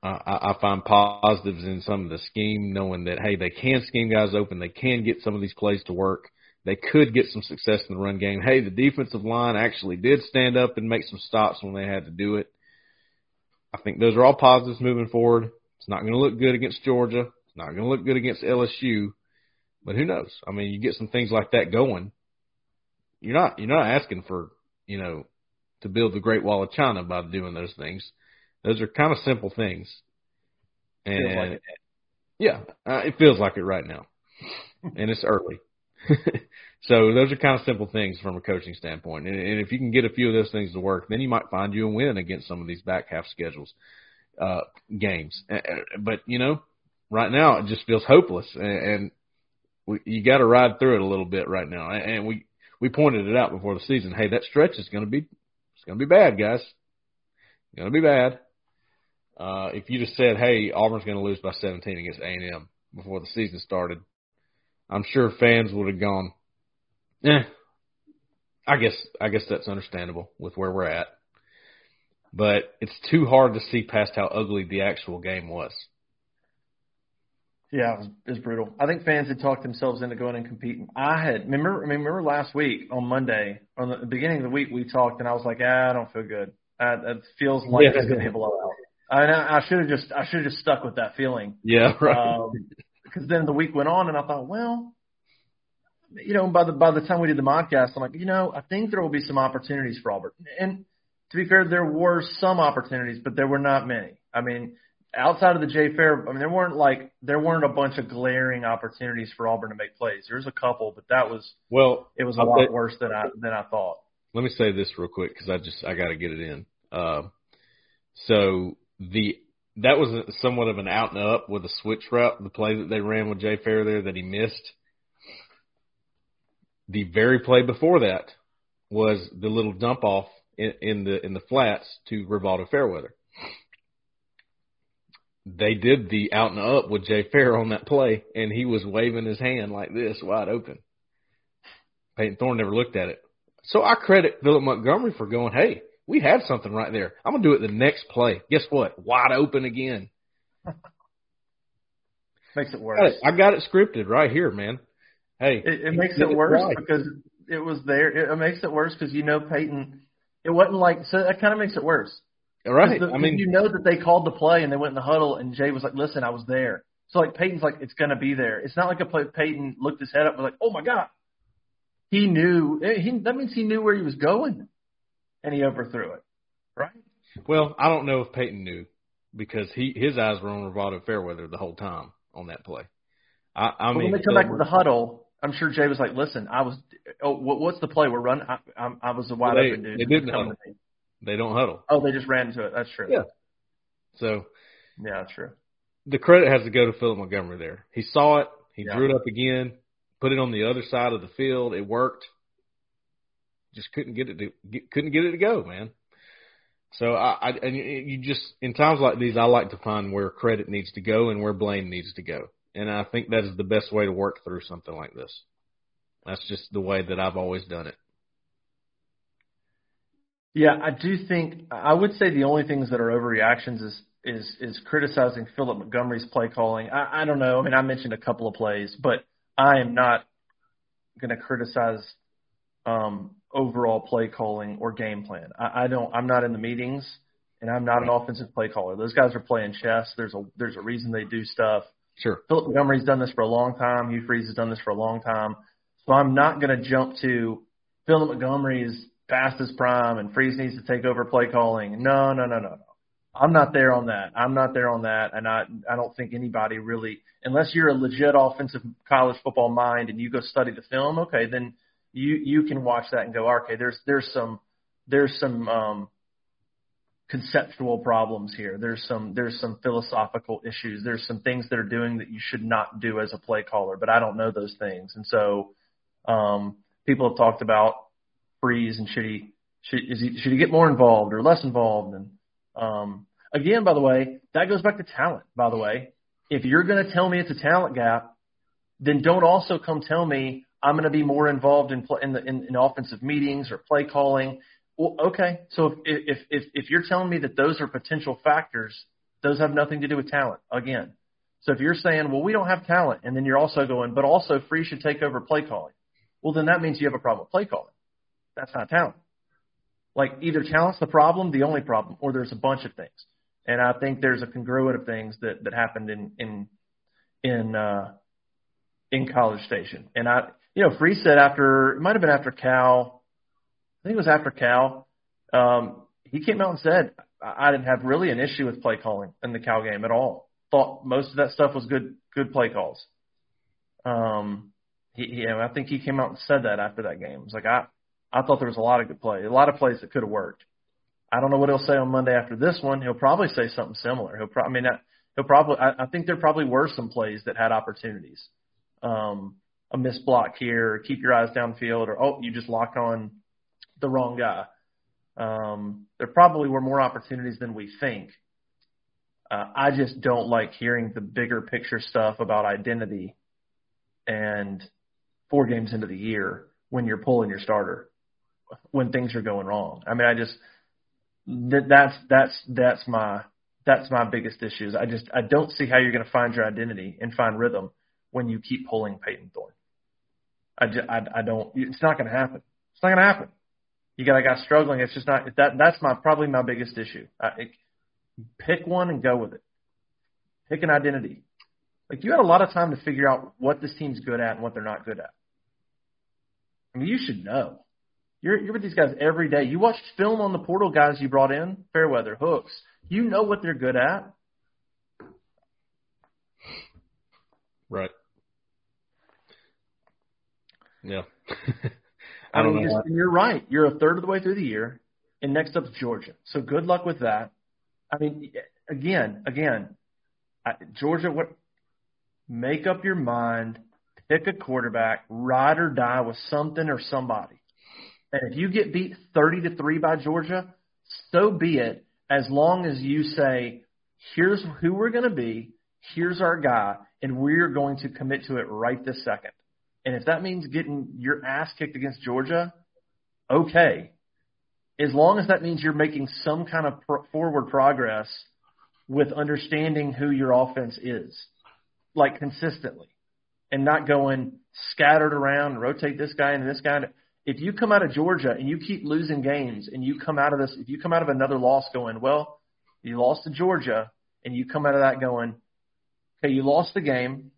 Uh, I, I find positives in some of the scheme, knowing that, hey, they can scheme guys open. They can get some of these plays to work. They could get some success in the run game. Hey, the defensive line actually did stand up and make some stops when they had to do it. I think those are all positives moving forward. It's not going to look good against Georgia. It's not going to look good against L S U. But who knows? I mean, you get some things like that going. You're not, you're not asking for, you know, to build the Great Wall of China by doing those things. Those are kind of simple things. And feels like it. Yeah, uh, it feels like it right now. And it's early. So those are kind of simple things from a coaching standpoint. And, and if you can get a few of those things to work, then you might find you a win against some of these back half schedules, uh, games. But, you know, right now it just feels hopeless. And, and we, you got to ride through it a little bit right now. And, and we, we pointed it out before the season. Hey, that stretch is going to be – it's going to be bad, guys. It's going to be bad. Uh, if you just said, hey, Auburn's going to lose by seventeen against A and M before the season started, I'm sure fans would have gone, eh, I guess, I guess that's understandable with where we're at. But it's too hard to see past how ugly the actual game was. Yeah, it was, it was brutal. I think fans had talked themselves into going and competing. I had remember, I mean, remember last week on Monday, on the beginning of the week, we talked, and I was like, ah, I don't feel good. I, it feels like yeah. It's going to be a blowout. I I should have just I should have just stuck with that feeling. Yeah, right. Because um, then the week went on, and I thought, well, you know, by the by the time we did the podcast, I'm like, you know, I think there will be some opportunities for Auburn. And to be fair, there were some opportunities, but there were not many. I mean, outside of the Jay Fair, I mean, there weren't like there weren't a bunch of glaring opportunities for Auburn to make plays. There was a couple, but that was well, it was a I lot bet, worse than I than I thought. Let me say this real quick because I just I got to get it in. Um, so. The that was a, somewhat of an out and up with a switch route, the play that they ran with Jay Fair there that he missed. The very play before that was the little dump off in, in the in the flats to Rivaldo Fairweather. They did the out and up with Jay Fair on that play, and he was waving his hand like this, wide open. Peyton Thorne never looked at it. So I credit Phillip Montgomery for going, hey, we have something right there. I'm going to do it the next play. Guess what? Wide open again. Makes it worse. I got it scripted right here, man. Hey. It, it makes it worse right. because it was there. It makes it worse because, you know, Peyton, it wasn't like – so that kind of makes it worse. All right. The, I mean – you know that they called the play and they went in the huddle and Jay was like, listen, I was there. So, like, Peyton's like, it's going to be there. It's not like a play Peyton looked his head up and was like, oh, my God. He knew. He, that means he knew where he was going. And he overthrew it, right? Well, I don't know if Peyton knew because he his eyes were on Rivaldo Fairweather the whole time on that play. I, I well, mean, when they come back to the huddle, I'm sure Jay was like, "Listen, I was. Oh, what's the play we're running? I, I, I was a wide well, they, open dude. They didn't huddle. They don't huddle. Oh, they just ran into it. That's true. Yeah. So. Yeah, that's true. The credit has to go to Phillip Montgomery there. He saw it. He yeah. drew it up again. Put it on the other side of the field. It worked. Just couldn't get it to get, couldn't get it to go, man. So I, I and you just in times like these, I like to find where credit needs to go and where blame needs to go, and I think that is the best way to work through something like this. That's just the way that I've always done it. Yeah, I do think I would say the only things that are overreactions is is is criticizing Phillip Montgomery's play calling. I, I don't know. I mean, I mentioned a couple of plays, but I am not going to criticize. Um, overall play calling or game plan. I, I don't. I'm not in the meetings, and I'm not an offensive play caller. Those guys are playing chess. There's a there's a reason they do stuff. Sure. Phillip Montgomery's done this for a long time. Hugh Freeze has done this for a long time. So I'm not going to jump to Phillip Montgomery is past his prime and Freeze needs to take over play calling. No, no, no, no, no. I'm not there on that. I'm not there on that, and I I don't think anybody really, unless you're a legit offensive college football mind and you go study the film. Okay, then. You you can watch that and go, okay, there's there's some there's some um, conceptual problems here. There's some there's some philosophical issues. There's some things that are doing that you should not do as a play caller. But I don't know those things, and so um, people have talked about Freeze and should he should is he should he get more involved or less involved? And um, again, by the way, that goes back to talent. By the way, if you're going to tell me it's a talent gap, then don't also come tell me. I'm going to be more involved in play, in, the, in in offensive meetings or play calling. Well, okay, so if, if if if you're telling me that those are potential factors, those have nothing to do with talent again. So if you're saying, well, we don't have talent, and then you're also going, but also Free should take over play calling. Well, then that means you have a problem with play calling. That's not talent. Like either talent's the problem, the only problem, or there's a bunch of things. And I think there's a congruent of things that that happened in in in uh, in College Station, and I. You know, Free said after – it might have been after Cal. I think it was after Cal. Um, he came out and said, I didn't have really an issue with play calling in the Cal game at all. Thought most of that stuff was good good play calls. Um, he, he, I think he came out and said that after that game. It was like, I, I thought there was a lot of good play, a lot of plays that could have worked. I don't know what he'll say on Monday after this one. He'll probably say something similar. He'll pro- I mean, he'll probably – I think there probably were some plays that had opportunities. Um a missed block here, or keep your eyes downfield, or, oh, you just lock on the wrong guy. Um, there probably were more opportunities than we think. Uh, I just don't like hearing the bigger picture stuff about identity and four games into the year when you're pulling your starter, when things are going wrong. I mean, I just that, – that's that's that's my that's my biggest issue. Is I just I don't see how you're going to find your identity and find rhythm when you keep pulling Peyton Thorne. I, just, I, I don't – it's not going to happen. It's not going to happen. You got a guy struggling. It's just not – that. that's my probably my biggest issue. I, it, Pick one and go with it. Pick an identity. Like, you had a lot of time to figure out what this team's good at and what they're not good at. I mean, you should know. You're, you're with these guys every day. You watched film on the portal guys you brought in, Fairweather, Hooks. You know what they're good at. Right. Yeah. I, I mean, you just, you're right. You're a third of the way through the year, and next up is Georgia. So good luck with that. I mean, again, again, I, Georgia, what? Make up your mind, pick a quarterback, ride or die with something or somebody. And if you get beat thirty to three by Georgia, so be it, as long as you say, here's who we're going to be, here's our guy, and we're going to commit to it right this second. And if that means getting your ass kicked against Georgia, okay. As long as that means you're making some kind of pro- forward progress with understanding who your offense is, like consistently, and not going scattered around and rotate this guy into this guy. If you come out of Georgia and you keep losing games and you come out of this, if you come out of another loss going, well, you lost to Georgia, and you come out of that going, okay, you lost the game.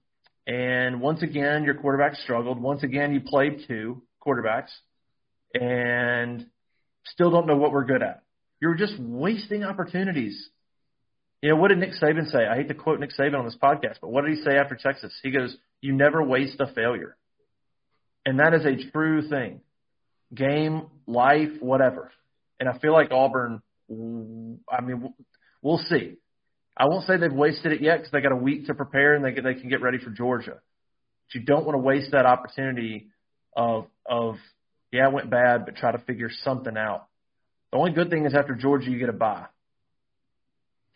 And once again, your quarterback struggled. Once again, you played two quarterbacks and still don't know what we're good at. You're just wasting opportunities. You know, what did Nick Saban say? I hate to quote Nick Saban on this podcast, but what did he say after Texas? He goes, you never waste a failure. And that is a true thing. Game, life, whatever. And I feel like Auburn, I mean, we'll see. I won't say they've wasted it yet because they got a week to prepare and they they can get ready for Georgia. But you don't want to waste that opportunity of, of yeah, it went bad, but try to figure something out. The only good thing is after Georgia, you get a bye.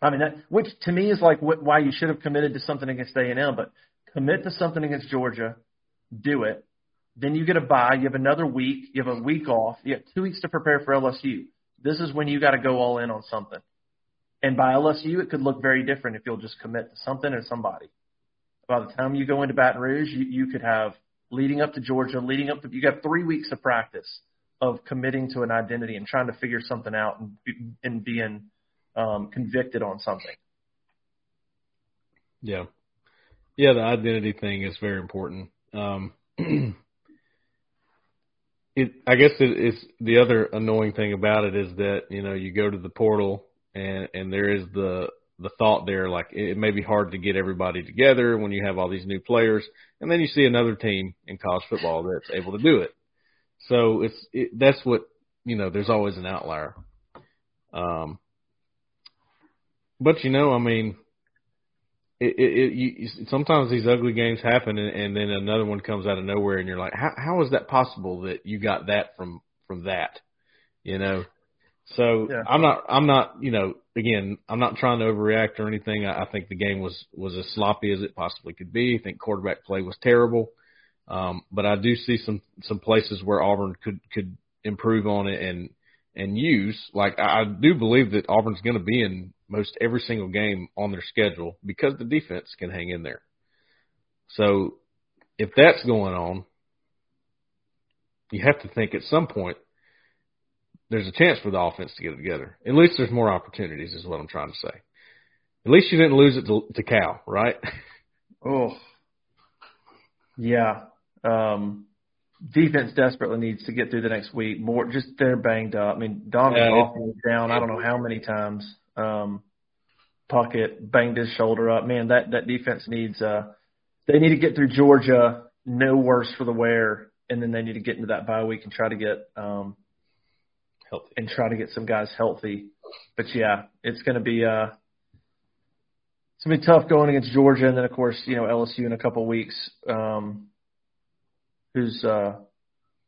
I mean, that, which to me is like what, why you should have committed to something against A and M, but commit to something against Georgia, do it. Then you get a bye. You have another week. You have a week off. You have two weeks to prepare for L S U. This is when you got to go all in on something. And by L S U, it could look very different if you'll just commit to something or somebody. By the time you go into Baton Rouge, you, you could have leading up to Georgia, leading up to – you got three weeks of practice of committing to an identity and trying to figure something out and, and being um, convicted on something. Yeah. Yeah, the identity thing is very important. Um, it, I guess it, it's the other annoying thing about it is that, you know, you go to the portal – And and there is the the thought there, like it may be hard to get everybody together when you have all these new players, and then you see another team in college football that's able to do it. So it's it, that's what you know. There's always an outlier. Um, but you know, I mean, it, it, it you, sometimes these ugly games happen, and, and then another one comes out of nowhere, and you're like, how how is that possible that you got that from from that, you know? So yeah. I'm not, I'm not, you know, again, I'm not trying to overreact or anything. I, I think the game was, was as sloppy as it possibly could be. I think quarterback play was terrible. Um, but I do see some, some places where Auburn could, could improve on it and, and use. Like I, I do believe that Auburn's going to be in most every single game on their schedule because the defense can hang in there. So if that's going on, you have to think at some point, there's a chance for the offense to get it together. At least there's more opportunities is what I'm trying to say. At least you didn't lose it to, to Cal, right? Oh, yeah. Um, defense desperately needs to get through the next week. More, just they're banged up. I mean, Donovan yeah, Hoffman down I don't know how many times. Um, Puckett banged his shoulder up. Man, that, that defense needs uh, – they need to get through Georgia, no worse for the wear, and then they need to get into that bye week and try to get um, – Healthy. And try to get some guys healthy. But, yeah, it's going to be uh, it's going to be tough going against Georgia and then, of course, you know, L S U in a couple of weeks, um, who's uh,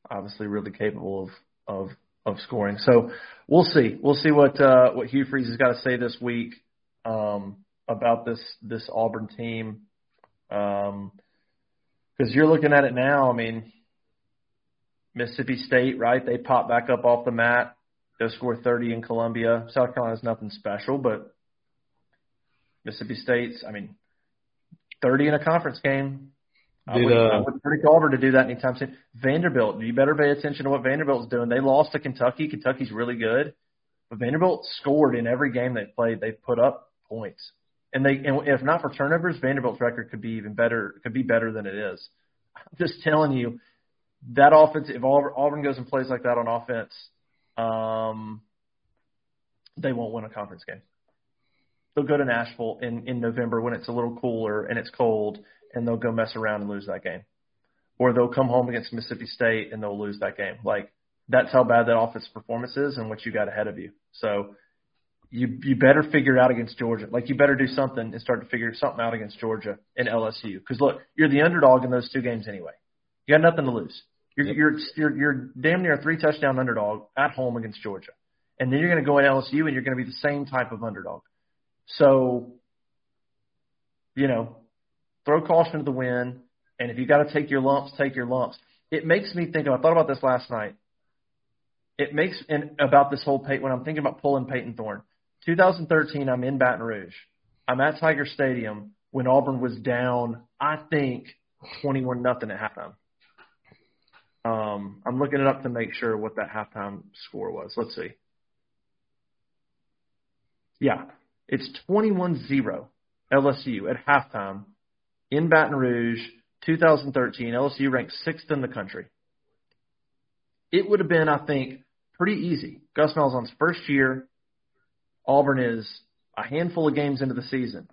obviously really capable of, of of scoring. So we'll see. We'll see what uh, what Hugh Freeze has got to say this week um, about this, this Auburn team. Because um, you're looking at it now, I mean – Mississippi State, right? They pop back up off the mat. They'll score thirty in Columbia. South Carolina's nothing special, but Mississippi State's, I mean, thirty in a conference game. Did, I wouldn't, uh, I wouldn't predict Auburn to do that anytime soon. Vanderbilt, you better pay attention to what Vanderbilt's doing. They lost to Kentucky. Kentucky's really good. But Vanderbilt scored in every game they played. They put up points, and they and if not for turnovers, Vanderbilt's record could be even better. Could be better than it is. I'm just telling you that offense. If Auburn goes and plays like that on offense, um, they won't win a conference game. They'll go to Nashville in, in November when it's a little cooler and it's cold, and they'll go mess around and lose that game. Or they'll come home against Mississippi State and they'll lose that game. Like, that's how bad that offense performance is and what you got ahead of you. So you you better figure it out against Georgia. Like, you better do something and start to figure something out against Georgia and L S U. Because, look, you're the underdog in those two games anyway. You got nothing to lose. You're, yep. you're, you're, you're damn near a three-touchdown underdog at home against Georgia. And then you're going to go in L S U and you're going to be the same type of underdog. So, you know, throw caution to the wind. And if you got to take your lumps, take your lumps. It makes me think, I thought about this last night. It makes and about this whole Peyton, when I'm thinking about pulling Peyton Thorne. twenty thirteen, I'm in Baton Rouge. I'm at Tiger Stadium when Auburn was down, I think, twenty-one nothing at halftime. Um, I'm looking it up to make sure what that halftime score was. Let's see. Yeah, it's twenty-one zero L S U at halftime in Baton Rouge. twenty thirteen, L S U ranked sixth in the country. It would have been, I think, pretty easy. Gus Malzahn's first year. Auburn is a handful of games into the season.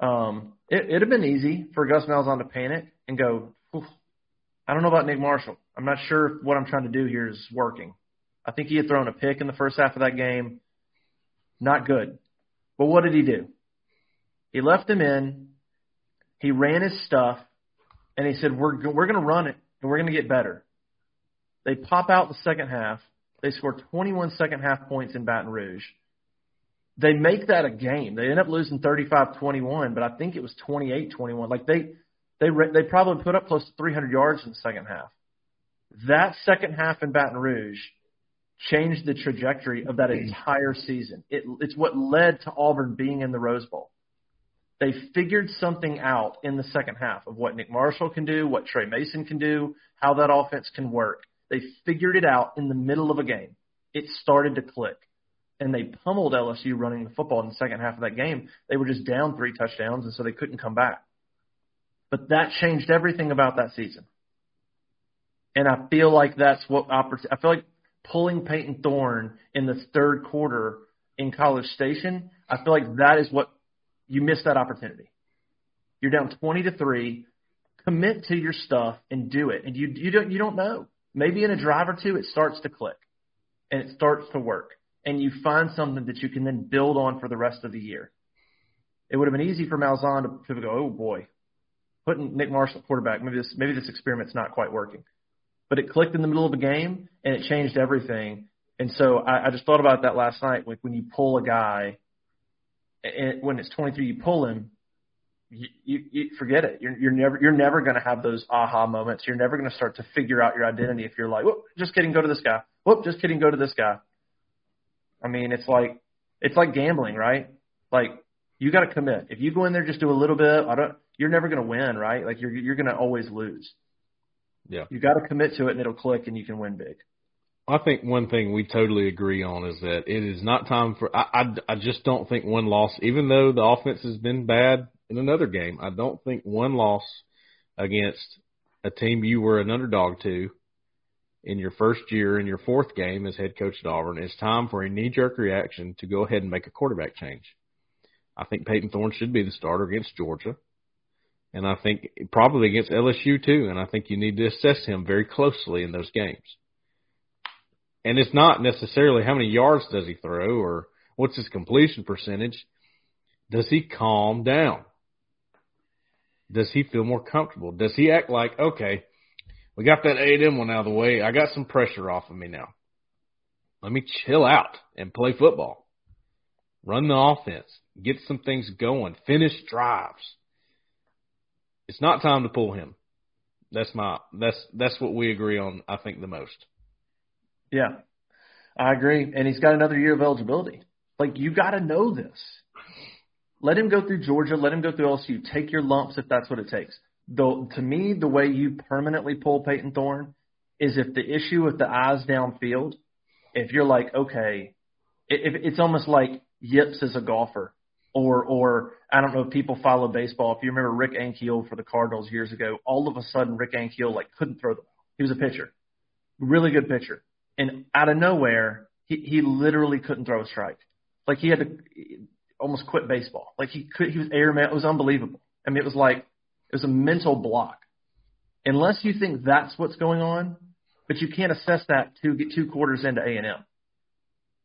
Um, it would have been easy for Gus Malzahn to panic and go, I don't know about Nick Marshall. I'm not sure if what I'm trying to do here is working. I think he had thrown a pick in the first half of that game. Not good. But what did he do? He left him in. He ran his stuff. And he said, we're, we're going to run it, and we're going to get better. They pop out the second half. They score twenty-one second-half points in Baton Rouge. They make that a game. They end up losing thirty-five twenty-one, but I think it was twenty-eight twenty-one. Like, they they they probably put up close to three hundred yards in the second half. That second half in Baton Rouge changed the trajectory of that entire season. It, it's what led to Auburn being in the Rose Bowl. They figured something out in the second half of what Nick Marshall can do, what Trey Mason can do, how that offense can work. They figured it out in the middle of a game. It started to click, and they pummeled L S U running the football in the second half of that game. They were just down three touchdowns, and so they couldn't come back. But that changed everything about that season. And I feel like that's what oppor- – I feel like pulling Peyton Thorne in the third quarter in College Station, I feel like that is what – you missed that opportunity. You're down twenty to three. Commit to your stuff and do it. And you you don't you don't know. Maybe in a drive or two, it starts to click and it starts to work, and you find something that you can then build on for the rest of the year. It would have been easy for Malzahn to, to go, oh boy, putting Nick Marshall at quarterback. Maybe this maybe this experiment's not quite working. But it clicked in the middle of a game and it changed everything. And so I, I just thought about that last night. Like, when you pull a guy. And when it's twenty-three, you pull him, you, you, you forget it. You're, you're never you're never going to have those aha moments. You're never going to start to figure out your identity if you're like, whoop, just kidding, go to this guy. Whoop, just kidding, go to this guy. I mean, it's like it's like gambling, right? Like, you got to commit. If you go in there, just do a little bit. I don't. You're never going to win, right? Like, you're you're going to always lose. Yeah. You got to commit to it, and it'll click, and you can win big. I think one thing we totally agree on is that it is not time for – I I just don't think one loss, even though the offense has been bad in another game, I don't think one loss against a team you were an underdog to in your first year, in your fourth game as head coach at Auburn, is time for a knee-jerk reaction to go ahead and make a quarterback change. I think Peyton Thorne should be the starter against Georgia, and I think probably against L S U too, and I think you need to assess him very closely in those games. And it's not necessarily how many yards does he throw or what's his completion percentage. Does he calm down? Does he feel more comfortable? Does he act like, okay, we got that A and M one out of the way. I got some pressure off of me now. Let me chill out and play football. Run the offense. Get some things going. Finish drives. It's not time to pull him. That's my that's that's what we agree on, I think, the most. Yeah, I agree. And he's got another year of eligibility. Like, you got to know this. Let him go through Georgia. Let him go through L S U. Take your lumps if that's what it takes. Though, to me, the way you permanently pull Peyton Thorne is if the issue with the eyes downfield, if you're like, okay, it, it's almost like Yips is a golfer. Or, or I don't know if people follow baseball. If you remember Rick Ankiel for the Cardinals years ago, all of a sudden Rick Ankiel like couldn't throw the ball. He was a pitcher, really good pitcher, and out of nowhere he, he literally couldn't throw a strike. Like he had to almost quit baseball. Like he could, he was airman. It was unbelievable. I mean, it was like it was a mental block. Unless you think that's what's going on, but you can't assess that to get two quarters into A and M.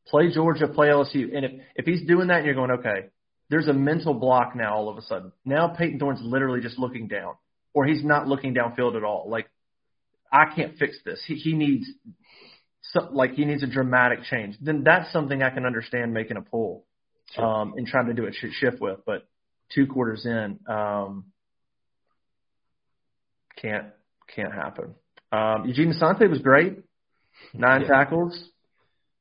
Play Georgia, play L S U, and if if he's doing that, and you're going okay. There's a mental block now all of a sudden. Now Peyton Thorne's literally just looking down, or he's not looking downfield at all. Like, I can't fix this. He, he needs some, like he needs a dramatic change. Then that's something I can understand making a pull sure. um, and trying to do a shift with. But two quarters in, um, can't can't happen. Um, Eugene Asante was great, nine yeah. tackles.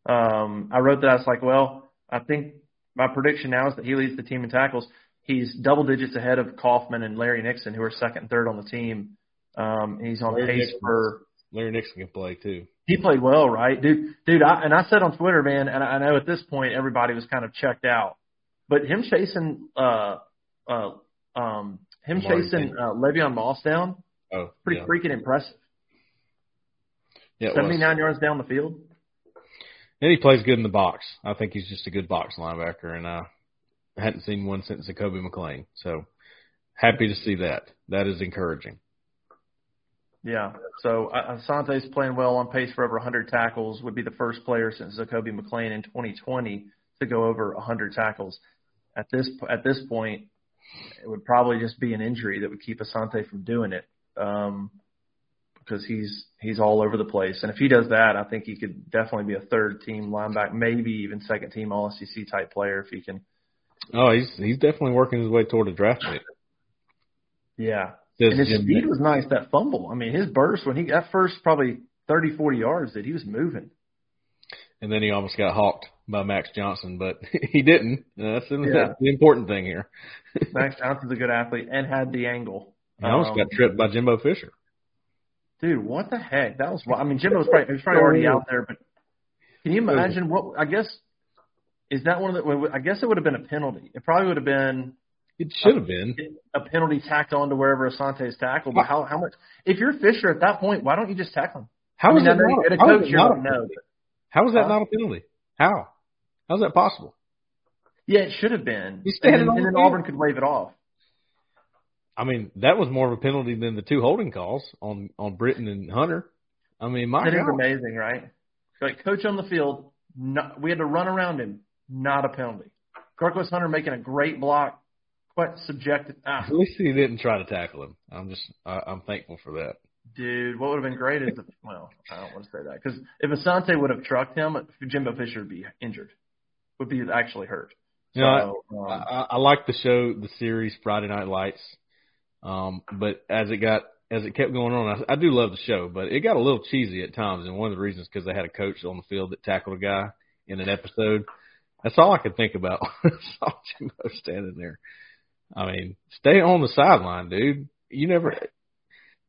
Um, I wrote that. I was like, well, I think – my prediction now is that he leads the team in tackles. He's double digits ahead of Kaufman and Larry Nixon, who are second and third on the team. Um, he's on Larry pace Nixon, for Larry Nixon can play too. He played well, right, dude? Dude, I, and I said on Twitter, man, and I know at this point everybody was kind of checked out, but him chasing, uh, uh, um, him Martin chasing uh, Le'Veon Moss down, oh, pretty yeah. freaking impressive. Yeah, seventy-nine yards down the field. And he plays good in the box. I think he's just a good box linebacker, and I hadn't seen one since Jacoby McClain. So happy to see that. That is encouraging. Yeah. So Asante's playing well, on pace for over one hundred tackles, would be the first player since Jacoby McClain in twenty twenty to go over one hundred tackles. At this at this point, it would probably just be an injury that would keep Asante from doing it. Um Because he's he's all over the place, and if he does that, I think he could definitely be a third team linebacker, maybe even second team All S E C type player if he can. Oh, he's he's definitely working his way toward a draft pick. Yeah, Says and his Jim speed Nick. was nice. That fumble, I mean, his burst when he that first probably thirty, forty yards that he was moving. And then he almost got hawked by Max Johnson, but he didn't. That's, yeah. that's the important thing here. Max Johnson's a good athlete and had the angle. I almost um, got tripped by Jimbo Fisher. Dude, what the heck? That was – I mean, Jimbo was probably, was probably already out there, but can you imagine what – I guess – is that one of the – I guess it would have been a penalty. It probably would have been – It should have been. A penalty tacked on to wherever Asante's tackled. But how, how much – if you're Fisher at that point, why don't you just tackle him? How is that not a penalty? How? How is that possible? Yeah, it should have been. He's standing and then, on and the then Auburn could wave it off. I mean, that was more of a penalty than the two holding calls on, on Britton and Hunter. I mean, my God. That is amazing, right? Like, coach on the field, not, we had to run around him, not a penalty. Jarquez Hunter making a great block, quite subjective. Ah. At least he didn't try to tackle him. I'm just I, I'm thankful for that. Dude, what would have been great is, if, well, I don't want to say that. Because if Asante would have trucked him, Jimbo Fisher would be injured, would be actually hurt. You know, so, I, um, I, I like the show, the series, Friday Night Lights. Um, but as it got, as it kept going on, I, I do love the show, but it got a little cheesy at times. And one of the reasons, cause they had a coach on the field that tackled a guy in an episode. That's all I could think about. I saw Jimbo standing there. I mean, stay on the sideline, dude. You never,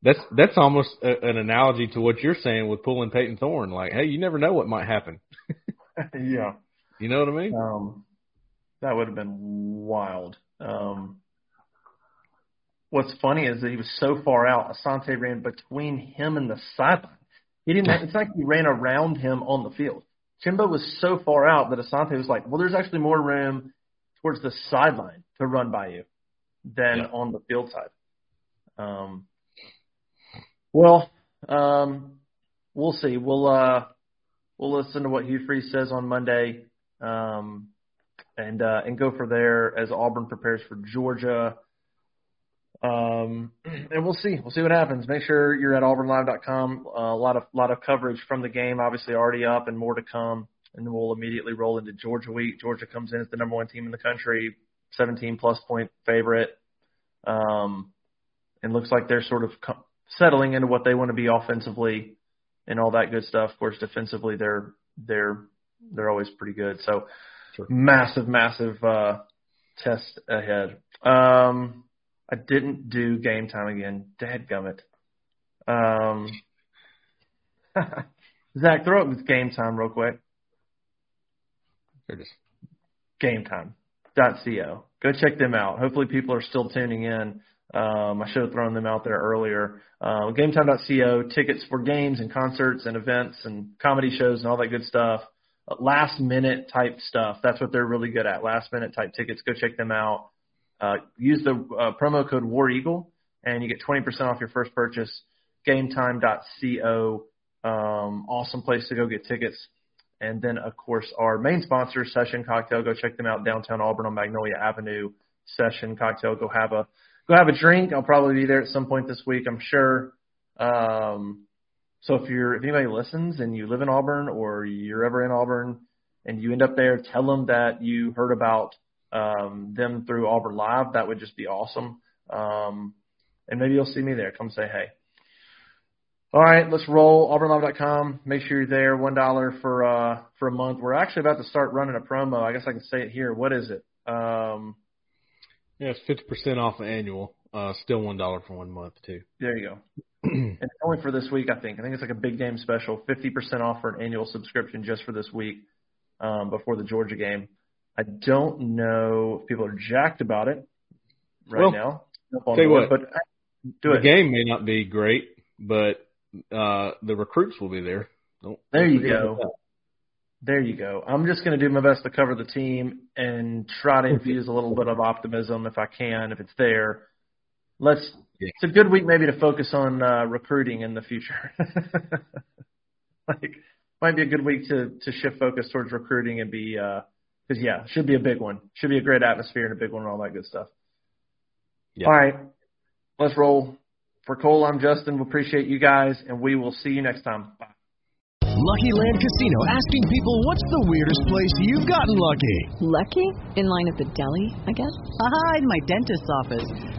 that's, that's almost a, an analogy to what you're saying with pulling Peyton Thorne. Like, hey, you never know what might happen. Yeah. You know what I mean? Um, that would have been wild. Um, What's funny is that he was so far out, Asante ran between him and the sideline. He didn't. It's like he ran around him on the field. Jimbo was so far out that Asante was like, well, there's actually more room towards the sideline to run by you than yeah. on the field side. Um, well, um, we'll see. We'll uh, we'll listen to what Hugh Freeze says on Monday um, and uh, and go for there as Auburn prepares for Georgia. Um, and we'll see. We'll see what happens. Make sure you're at auburn live dot com. Uh, a lot of lot of coverage from the game, obviously already up, and more to come. And then we'll immediately roll into Georgia week. Georgia comes in as the number one team in the country, seventeen plus point favorite, um, and looks like they're sort of co- settling into what they want to be offensively and all that good stuff. Of course, defensively, they're they're they're always pretty good. So, sure. massive, massive uh, test ahead. Um, I didn't do game time again. Dadgummit. Um, Zach, throw up with game time real quick. There it is. Game Time dot co. Go check them out. Hopefully people are still tuning in. Um, I should have thrown them out there earlier. Uh, Game Time dot co, tickets for games and concerts and events and comedy shows and all that good stuff. Uh, last-minute type stuff. That's what they're really good at, last-minute type tickets. Go check them out. Uh, use the uh, promo code War Eagle, and you get twenty percent off your first purchase. Game Time dot co, um, awesome place to go get tickets. And then, of course, our main sponsor, Session Cocktail. Go check them out downtown Auburn on Magnolia Avenue. Session Cocktail. Go have a go have a drink. I'll probably be there at some point this week, I'm sure. Um, so if you're if anybody listens and you live in Auburn or you're ever in Auburn and you end up there, tell them that you heard about um, them through Auburn Live. That would just be awesome. Um, and maybe you'll see me there. Come say hey. All right, let's roll. Auburn Live dot com. Make sure you're there. one dollar for uh, for a month. We're actually about to start running a promo. I guess I can say it here. What is it? Um, yeah, it's fifty percent off annual. Uh, still one dollar for one month, too. There you go. And it's only for this week, I think. I think it's like a big game special. fifty percent off for an annual subscription just for this week um, before the Georgia game. I don't know if people are jacked about it right well, now. Tell you what, but do it. The game may not be great, but – Uh, the recruits will be there. Don't, there you go. There you go. I'm just going to do my best to cover the team and try to infuse a little bit of optimism if I can, if it's there. Let's. Yeah. It's a good week maybe to focus on uh, recruiting in the future. Like, might be a good week to, to shift focus towards recruiting and be uh, – because, yeah, should be a big one. Should be a great atmosphere and a big one and all that good stuff. Yeah. All right. Let's roll. For Cole, I'm Justin. We appreciate you guys, and we will see you next time. Bye. Lucky Land Casino, asking people, what's the weirdest place you've gotten lucky? Lucky? In line at the deli, I guess? Aha, in my dentist's office.